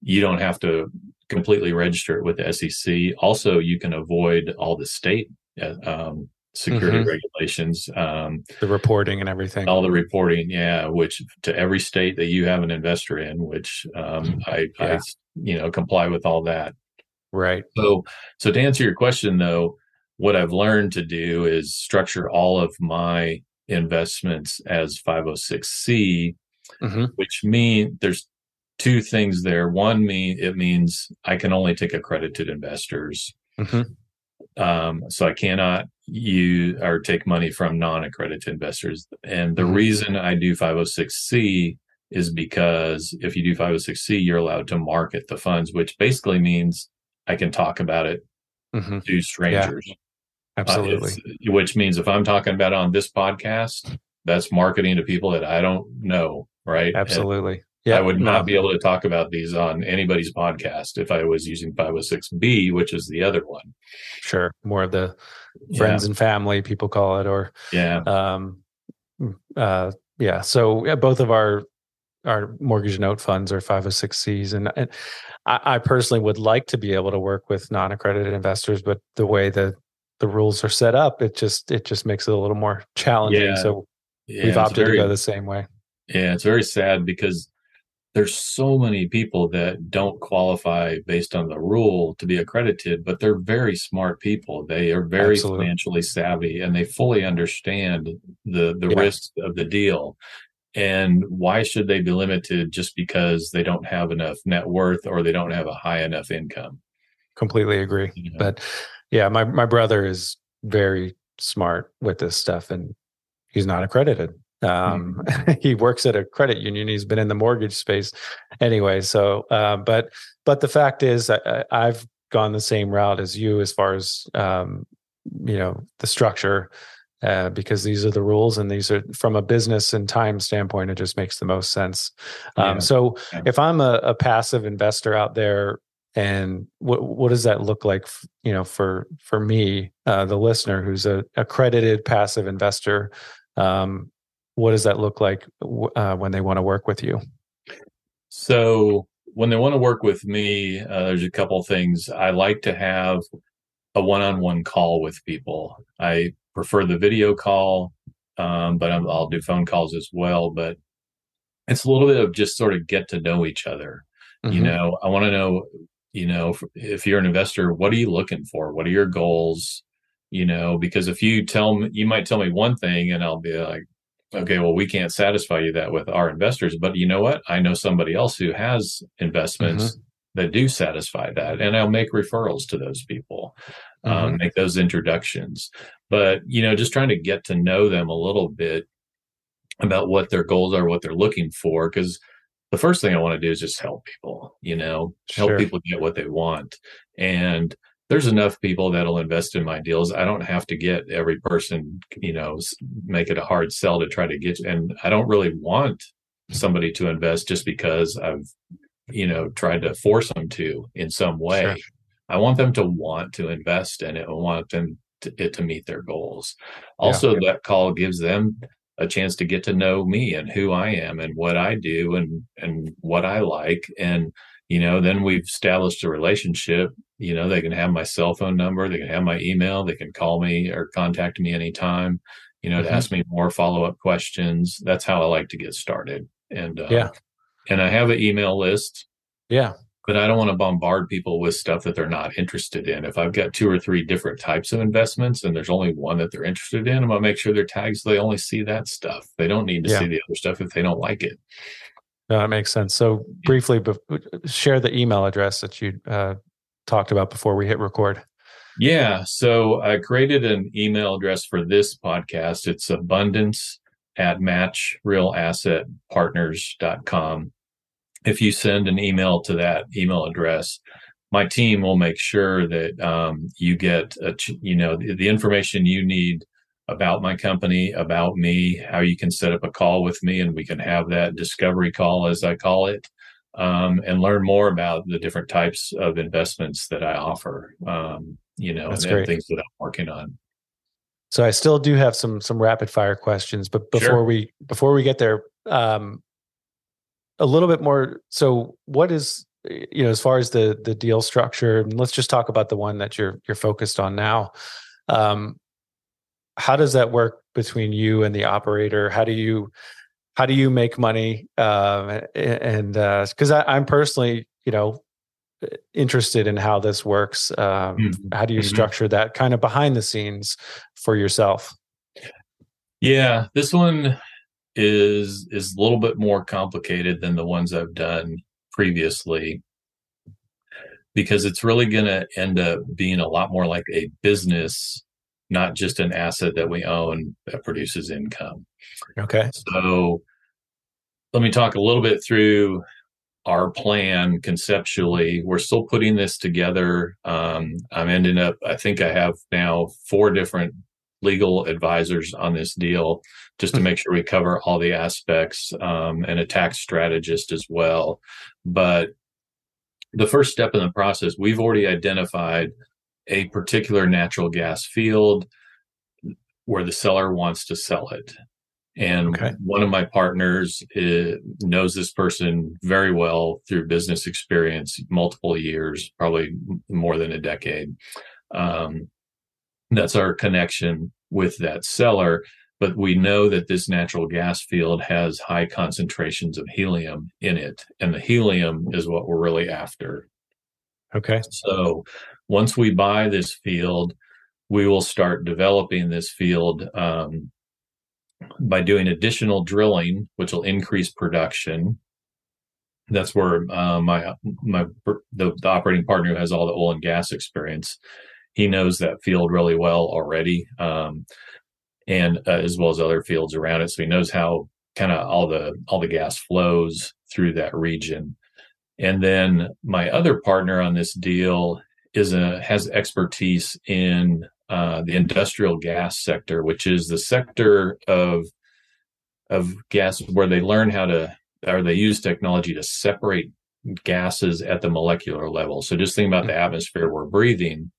You don't have to completely register it with the S E C. Also, you can avoid all the state um, security mm-hmm. regulations. Um, the reporting and everything. All the reporting, yeah, which to every state that you have an investor in, which um, I, yeah. I, you know, comply with all that. Right. So, so to answer your question, though, what I've learned to do is structure all of my investments as five oh six C, mm-hmm. which mean there's two things there. One, me it means I can only take accredited investors. Mm-hmm. Um, so I cannot use or take money from non-accredited investors. And the mm-hmm. reason I do five oh six C is because if you do five oh six C, you're allowed to market the funds, which basically means I can talk about it mm-hmm. to strangers. Yeah. Absolutely. Uh, which means if I'm talking about it on this podcast, that's marketing to people that I don't know, right? Absolutely. Yeah. I would not be able to talk about these on anybody's podcast if I was using five oh six B, which is the other one. Sure. More of the friends yeah. and family, people call it, or yeah. Um, uh, yeah. So yeah, both of our our mortgage note funds are five oh six C's. And, and I, I personally would like to be able to work with non-accredited investors, but the way the the rules are set up, it just it just makes it a little more challenging. Yeah, so yeah, we've opted very, to go the same way. Yeah, it's very sad because there's so many people that don't qualify based on the rule to be accredited, but they're very smart people. They are very Absolutely. Financially savvy, and they fully understand the, the yeah. risks of the deal. And why should they be limited just because they don't have enough net worth or they don't have a high enough income? Completely agree. You know? But yeah, my, my brother is very smart with this stuff, and he's not accredited. Um, mm-hmm. He works at a credit union. He's been in the mortgage space anyway. So, uh, but but the fact is, I, I've gone the same route as you as far as um, you know, the structure, uh, because these are the rules, and these are from a business and time standpoint. It just makes the most sense. Um, yeah. So, yeah. if I'm a, a passive investor out there. And what what does that look like, you know, for for me, uh, the listener who's a accredited passive investor? Um, what does that look like uh, when they want to work with you? So when they want to work with me, uh, there's a couple things. I like to have a one-on-one call with people. I prefer the video call, um, but I'm, I'll do phone calls as well. But it's a little bit of just sort of get to know each other. Mm-hmm. You know, I want to know. You know, if you're an investor, what are you looking for? What are your goals? You know, because if you tell me, you might tell me one thing and I'll be like, okay, well, we can't satisfy you that with our investors. But you know what? I know somebody else who has investments mm-hmm. that do satisfy that. And I'll make referrals to those people, mm-hmm. um, make those introductions. But, you know, just trying to get to know them a little bit about what their goals are, what they're looking for, because the first thing I want to do is just help people, you know, help sure. people get what they want. And there's enough people that'll invest in my deals. I don't have to get every person, you know, make it a hard sell to try to get. And I don't really want somebody to invest just because I've, you know, tried to force them to in some way. Sure. I want them to want to invest in it. I want them to, it to meet their goals. Also, yeah. that call gives them a chance to get to know me and who I am and what I do and, and what I like. And, you know, then we've established a relationship. You know, they can have my cell phone number, they can have my email, they can call me or contact me anytime, you know, mm-hmm. to ask me more follow-up questions. That's how I like to get started. And, uh, yeah. and I have an email list. Yeah. But I don't want to bombard people with stuff that they're not interested in. If I've got two or three different types of investments and there's only one that they're interested in, I'm going to make sure their tags, they only see that stuff. They don't need to yeah. see the other stuff if they don't like it. No, that makes sense. So yeah. briefly, share the email address that you uh, talked about before we hit record. Yeah. So I created an email address for this podcast. It's abundance at match real asset partners dot com. If you send an email to that email address, my team will make sure that um, you get, a, you know, the, the information you need about my company, about me, how you can set up a call with me, and we can have that discovery call, as I call it, um, and learn more about the different types of investments that I offer, um, you know, That's and, and things that I'm working on. So I still do have some some rapid fire questions, but before sure. we before we get there. Um, a little bit more. So what is, you know, as far as the the deal structure, and let's just talk about the one that you're you're focused on now. Um, how does that work between you and the operator? How do you how do you make money? Um, and because uh, I'm personally, you know, interested in how this works. Um, mm-hmm. How do you structure mm-hmm. that kind of behind the scenes for yourself? Yeah, this one is is a little bit more complicated than the ones I've done previously, because it's really going to end up being a lot more like a business, not just an asset that we own that produces income. Okay. So let me talk a little bit through our plan conceptually. We're still putting this together. Um, I'm ending up, I think I have now four different legal advisors on this deal, just to make sure we cover all the aspects, um, and a tax strategist as well. But the first step in the process, we've already identified a particular natural gas field where the seller wants to sell it. And okay. one of my partners is, knows this person very well through business experience, multiple years, probably more than a decade. Um, That's our connection with that seller. But we know that this natural gas field has high concentrations of helium in it. And the helium is what we're really after. Okay. So once we buy this field, we will start developing this field um, by doing additional drilling, which will increase production. That's where uh, my my the, the operating partner who has all the oil and gas experience, he knows that field really well already, um, and uh, as well as other fields around it. So he knows how kind of all the all the gas flows through that region. And then my other partner on this deal is a has expertise in uh, the industrial gas sector, which is the sector of of gas where they learn how to, or they use technology to separate gases at the molecular level. So just think about the atmosphere we're breathing.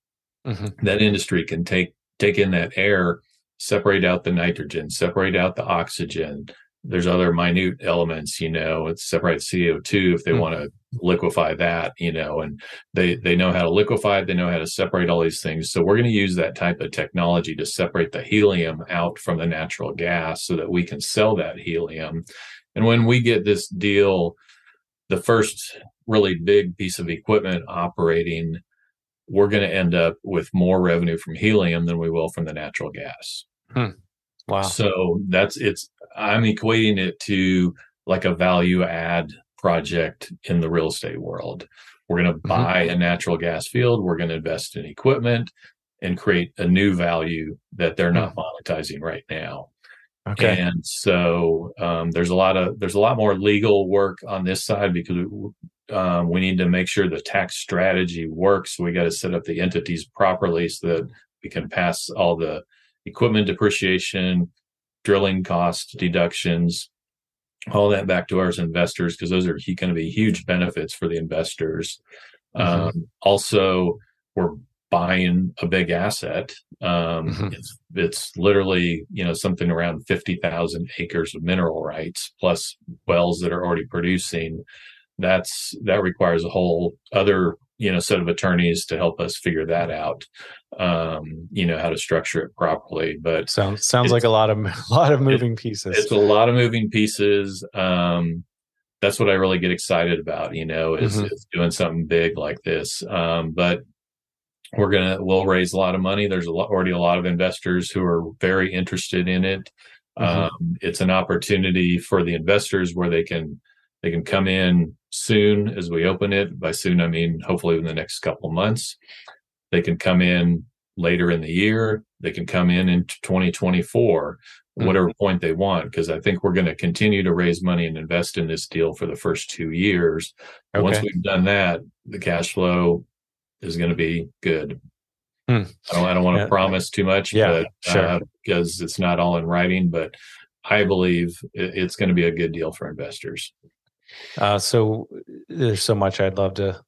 Mm-hmm. That industry can take take in that air, separate out the nitrogen, separate out the oxygen. There's other minute elements, you know, it separates C O two if they mm-hmm. want to liquefy that, you know, and they, they know how to liquefy it. They know how to separate all these things. So we're going to use that type of technology to separate the helium out from the natural gas so that we can sell that helium. And when we get this deal, the first really big piece of equipment operating, we're going to end up with more revenue from helium than we will from the natural gas. Hmm. Wow. So that's, it's, I'm equating it to like a value add project in the real estate world. We're going to buy mm-hmm. a natural gas field. We're going to invest in equipment and create a new value that they're not monetizing right now. Okay. And so um, there's a lot of, there's a lot more legal work on this side because it, Um, we need to make sure the tax strategy works. We got to set up the entities properly so that we can pass all the equipment depreciation, drilling cost deductions, all that back to our investors, because those are going to be huge benefits for the investors. Mm-hmm. Um, also, we're buying a big asset. Um, mm-hmm. it's, it's literally, you know, something around fifty thousand acres of mineral rights, plus wells that are already producing. That's, that requires a whole other, you know, set of attorneys to help us figure that out. Um, you know, how to structure it properly, but sounds, sounds like a lot of, a lot of moving it, pieces. It's a lot of moving pieces. Um, that's what I really get excited about, you know, is, mm-hmm. is doing something big like this. Um, but we're going to, we'll raise a lot of money. There's a lot, already a lot of investors who are very interested in it. Mm-hmm. Um, it's an opportunity for the investors where they can, they can come in soon as we open it. By soon, I mean, hopefully in the next couple months. They can come in later in the year. They can come in in twenty twenty-four, mm-hmm. whatever point they want, because I think we're going to continue to raise money and invest in this deal for the first two years. Okay. Once we've done that, the cash flow is going to be good. Hmm. I don't, I don't want to yeah. promise too much yeah, but, sure. uh, because it's not all in writing, but I believe it's going to be a good deal for investors. Uh, so there's so much I'd love to,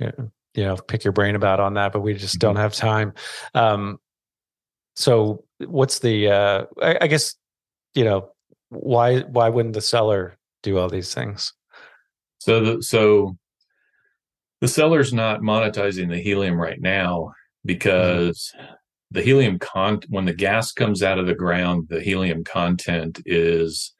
you know, pick your brain about on that, but we just don't have time. Um, so what's the, uh, I, I guess, you know, why, why wouldn't the seller do all these things? So the, so the seller's not monetizing the helium right now because mm-hmm. the helium con when the gas comes out of the ground, the helium content is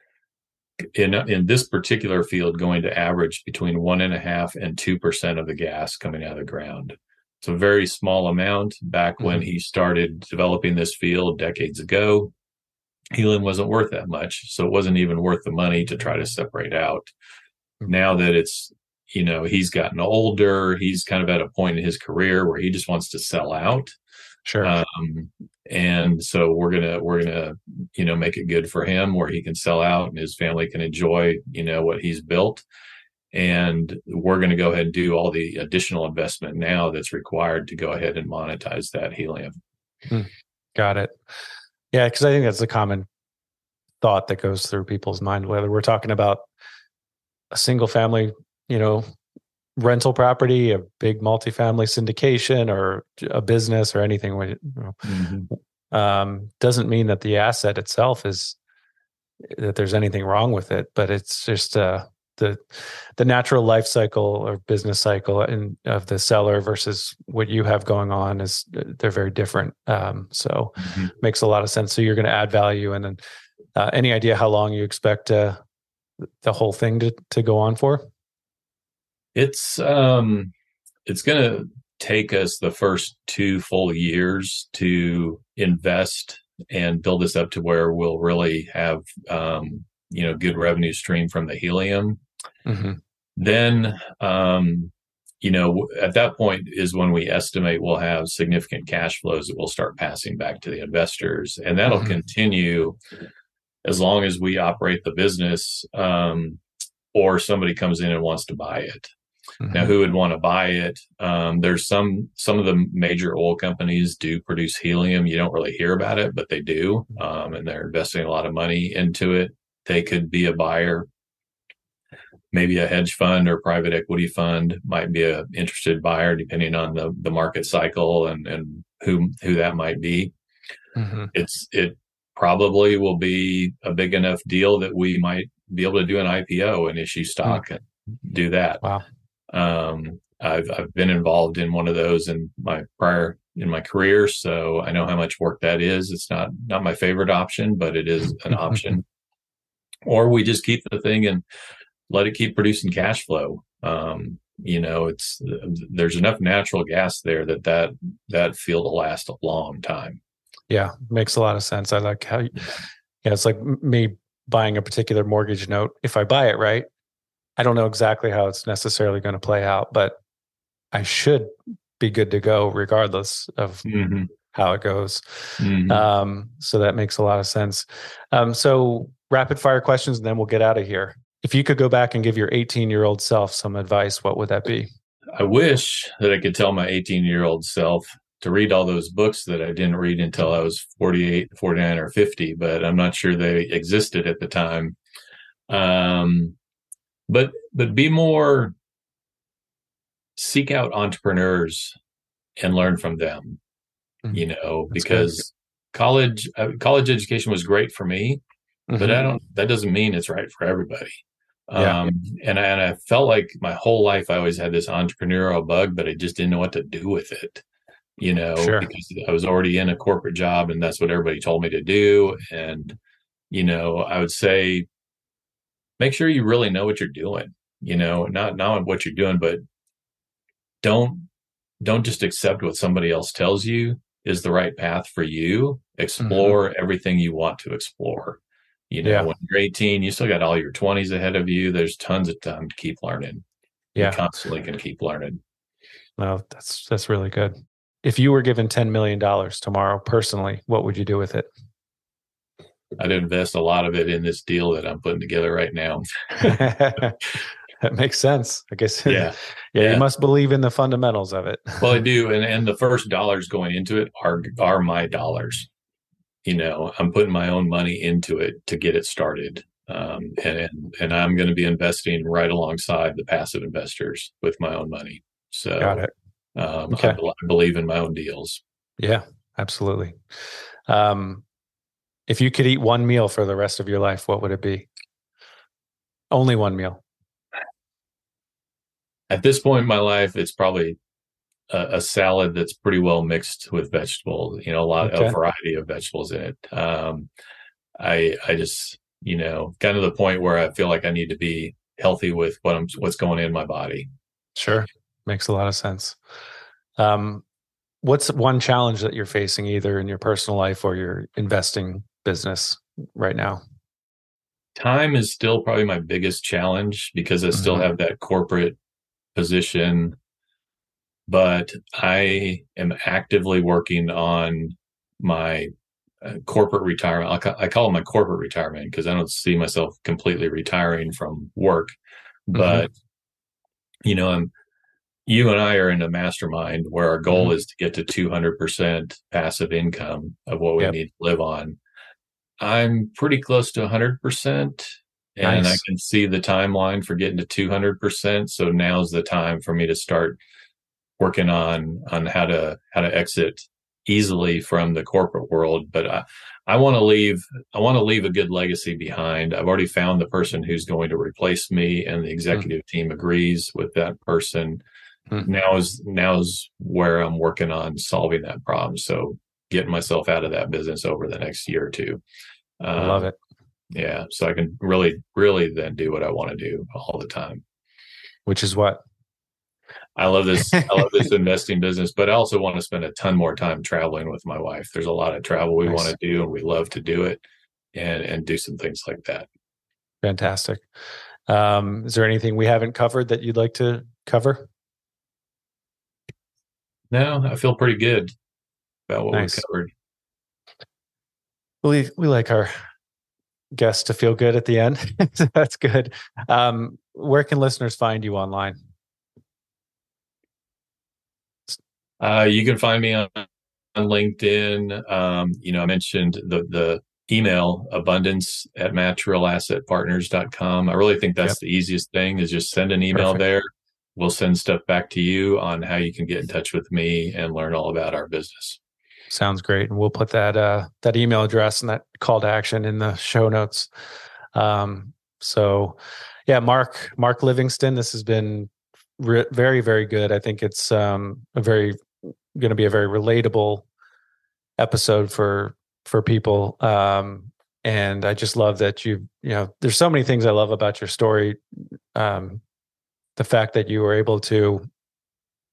in in this particular field going to average between one and a half and two percent of the gas coming out of the ground. It's a very small amount. Back when mm-hmm. he started developing this field decades ago, helium wasn't worth that much, so it wasn't even worth the money to try to separate out. Now that it's, you know, he's gotten older, he's kind of at a point in his career where he just wants to sell out. Sure. Um, and so we're gonna we're gonna you know make it good for him where he can sell out and his family can enjoy you know what he's built. And we're going to go ahead and do all the additional investment now that's required to go ahead and monetize that helium. Mm, got it. Yeah, because I think that's a common thought that goes through people's mind, whether we're talking about a single family, you know, rental property, a big multifamily syndication, or a business or anything. You know, mm-hmm. um, doesn't mean that the asset itself is, that there's anything wrong with it, but it's just a, uh, the the natural life cycle or business cycle and of the seller versus what you have going on is they're very different. Um, so mm-hmm. makes a lot of sense. So you're going to add value. And then uh, any idea how long you expect uh, the whole thing to, to go on for? It's, um, it's going to take us the first two full years to invest and build this up to where we'll really have, um, you know, good revenue stream from the helium. Mm-hmm. Then, um, you know, at that point is when we estimate we'll have significant cash flows that we'll start passing back to the investors. And that'll mm-hmm. continue as long as we operate the business, um, or somebody comes in and wants to buy it. Mm-hmm. Now, who would want to buy it? Um, there's some, some of the major oil companies do produce helium. You don't really hear about it, but they do. Um, and they're investing a lot of money into it. They could be a buyer. Maybe a hedge fund or private equity fund might be an interested buyer, depending on the, the market cycle and, and who who that might be. Mm-hmm. It's it probably will be a big enough deal that we might be able to do an I P O and issue stock mm-hmm. and do that. Wow. Um, I've I've been involved in one of those in my prior in my career, so I know how much work that is. It's not not my favorite option, but it is an option. Or we just keep the thing and let it keep producing cash flow. Um, you know, it's there's enough natural gas there that that, that field will last a long time. Yeah, makes a lot of sense. I like how, you, yeah, it's like me buying a particular mortgage note. If I buy it right, I don't know exactly how it's necessarily going to play out, but I should be good to go regardless of mm-hmm. how it goes. Mm-hmm. Um, so that makes a lot of sense. Um, so rapid fire questions, and then we'll get out of here. If you could go back and give your eighteen-year-old self some advice, what would that be? I wish that I could tell my eighteen-year-old self to read all those books that I didn't read until I was forty-eight, forty-nine, or fifty, but I'm not sure they existed at the time. Um, but but be more, seek out entrepreneurs and learn from them, mm-hmm. you know, That's because good. college uh, college education was great for me. Mm-hmm. But I don't, that doesn't mean it's right for everybody. Yeah. Um, and I, and I felt like my whole life, I always had this entrepreneurial bug, but I just didn't know what to do with it, you know, sure. because I was already in a corporate job and that's what everybody told me to do. And, you know, I would say, make sure you really know what you're doing, you know, not, not what you're doing, but don't, don't just accept what somebody else tells you is the right path for you. Explore mm-hmm. everything you want to explore. You know, yeah. when you're eighteen, you still got all your twenties ahead of you. There's tons of time to keep learning. Yeah. You constantly can keep learning. No, that's that's really good. If you were given ten million dollars tomorrow personally, what would you do with it? I'd invest a lot of it in this deal that I'm putting together right now. That makes sense. I guess. Yeah. yeah. Yeah. You must believe in the fundamentals of it. Well, I do. And and the first dollars going into it are are my dollars. You know, I'm putting my own money into it to get it started. Um, and, and I'm going to be investing right alongside the passive investors with my own money. So Got it. Um, okay. I, I believe in my own deals. Yeah, absolutely. Um, if you could eat one meal for the rest of your life, what would it be? Only one meal. at this point in my life, it's probably a, a salad that's pretty well mixed with vegetables, you know, a lot okay. a variety of vegetables in it. Um, I, I just, you know, got to the point where I feel like I need to be healthy with what I'm, what's going in my body. Sure. Makes a lot of sense. Um, what's one challenge that you're facing either in your personal life or your investing business right now? Time is still probably my biggest challenge because I mm-hmm. still have that corporate position, but I am actively working on my uh, corporate retirement. I'll ca- I call it my corporate retirement because I don't see myself completely retiring from work, but mm-hmm. you know, I'm, you and I are in a mastermind where our goal mm-hmm. is to get to two hundred percent passive income of what we yep. need to live on. I'm pretty close to one hundred percent, and nice. I can see the timeline for getting to two hundred percent. So now's the time for me to start working on on how to how to exit easily from the corporate world. But I, I want to leave I want to leave a good legacy behind. I've already found the person who's going to replace me, and the executive mm-hmm. team agrees with that person. Mm-hmm. Now is now's where I'm working on solving that problem. So getting myself out of that business over the next year or two. Um, I love it. Yeah. So I can really, really then do what I want to do all the time. Which is what? I love this. I love this investing business, but I also want to spend a ton more time traveling with my wife. There's a lot of travel we nice. want to do, and we love to do it and, and do some things like that. Fantastic. Um, is there anything we haven't covered that you'd like to cover? No, I feel pretty good about what nice. we covered. We we like our guests to feel good at the end. So that's good. Um, where can listeners find you online? Uh, you can find me on, on LinkedIn. Um, you know, I mentioned the the email abundance at match real asset partners dot com. I really think that's yep. the easiest thing is just send an email Perfect. there. We'll send stuff back to you on how you can get in touch with me and learn all about our business. Sounds great. And we'll put that uh, that email address and that call to action in the show notes. Um, so yeah, Mark, Mark Livingston, this has been re- very, very good. I think it's um, a very, going to be a very relatable episode for, for people. Um, and I just love that you, you know, there's so many things I love about your story. Um, the fact that you were able to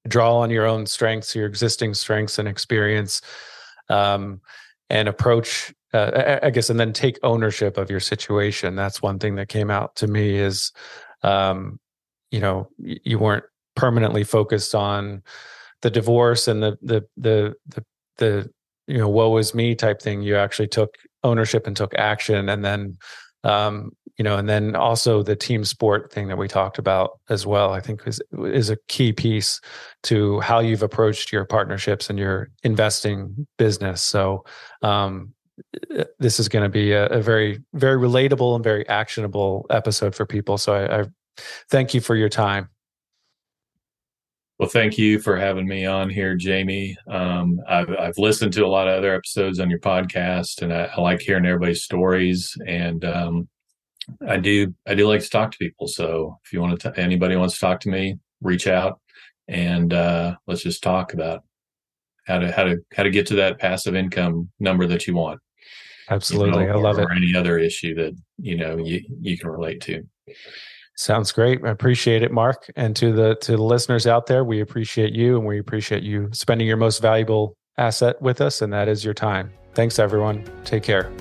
draw on your own strengths, your existing strengths and experience, um, and approach, uh, I guess, and then take ownership of your situation. That's one thing that came out to me is, um, you know, you weren't permanently focused on the divorce and the, the, the, the, the, you know, woe is me type thing. You actually took ownership and took action. And then, um, you know, and then also the team sport thing that we talked about as well, I think is is a key piece to how you've approached your partnerships and your investing business. So um, this is going to be a, a very, very relatable and very actionable episode for people. So I, I thank you for your time. Well, thank you for having me on here, Jamie. Um, I've, I've listened to a lot of other episodes on your podcast, and I, I like hearing everybody's stories. And um, I do, I do like to talk to people. So if you want to, t- anybody wants to talk to me, reach out and uh, let's just talk about how to, how to, how to get to that passive income number that you want. Absolutely. You know, I love or, it. Or any other issue that, you know, you, you can relate to. Sounds great. I appreciate it, Mark. And to the, to the listeners out there, we appreciate you, and we appreciate you spending your most valuable asset with us. And that is your time. Thanks, everyone. Take care.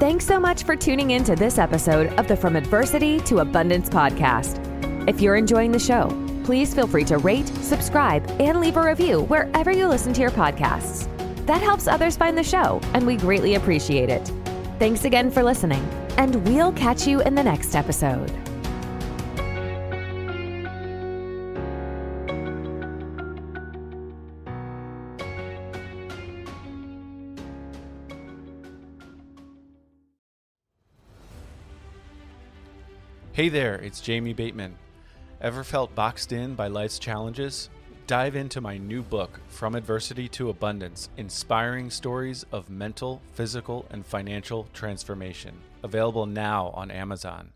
Thanks so much for tuning in to this episode of the From Adversity to Abundance podcast. If you're enjoying the show, please feel free to rate, subscribe, and leave a review wherever you listen to your podcasts. That helps others find the show, and we greatly appreciate it. Thanks again for listening, and we'll catch you in the next episode. Hey there, it's Jamie Bateman. Ever felt boxed in by life's challenges? Dive into my new book, From Adversity to Abundance, Inspiring Stories of Mental, Physical, and Financial Transformation, available now on Amazon.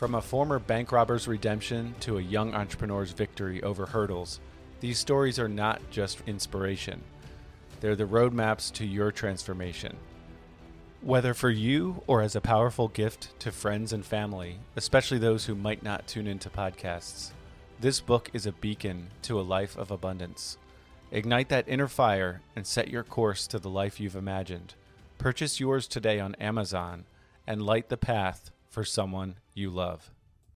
From a former bank robber's redemption to a young entrepreneur's victory over hurdles, these stories are not just inspiration. They're the roadmaps to your transformation. Whether for you or as a powerful gift to friends and family, especially those who might not tune into podcasts, this book is a beacon to a life of abundance. Ignite that inner fire and set your course to the life you've imagined. Purchase yours today on Amazon and light the path for someone you love.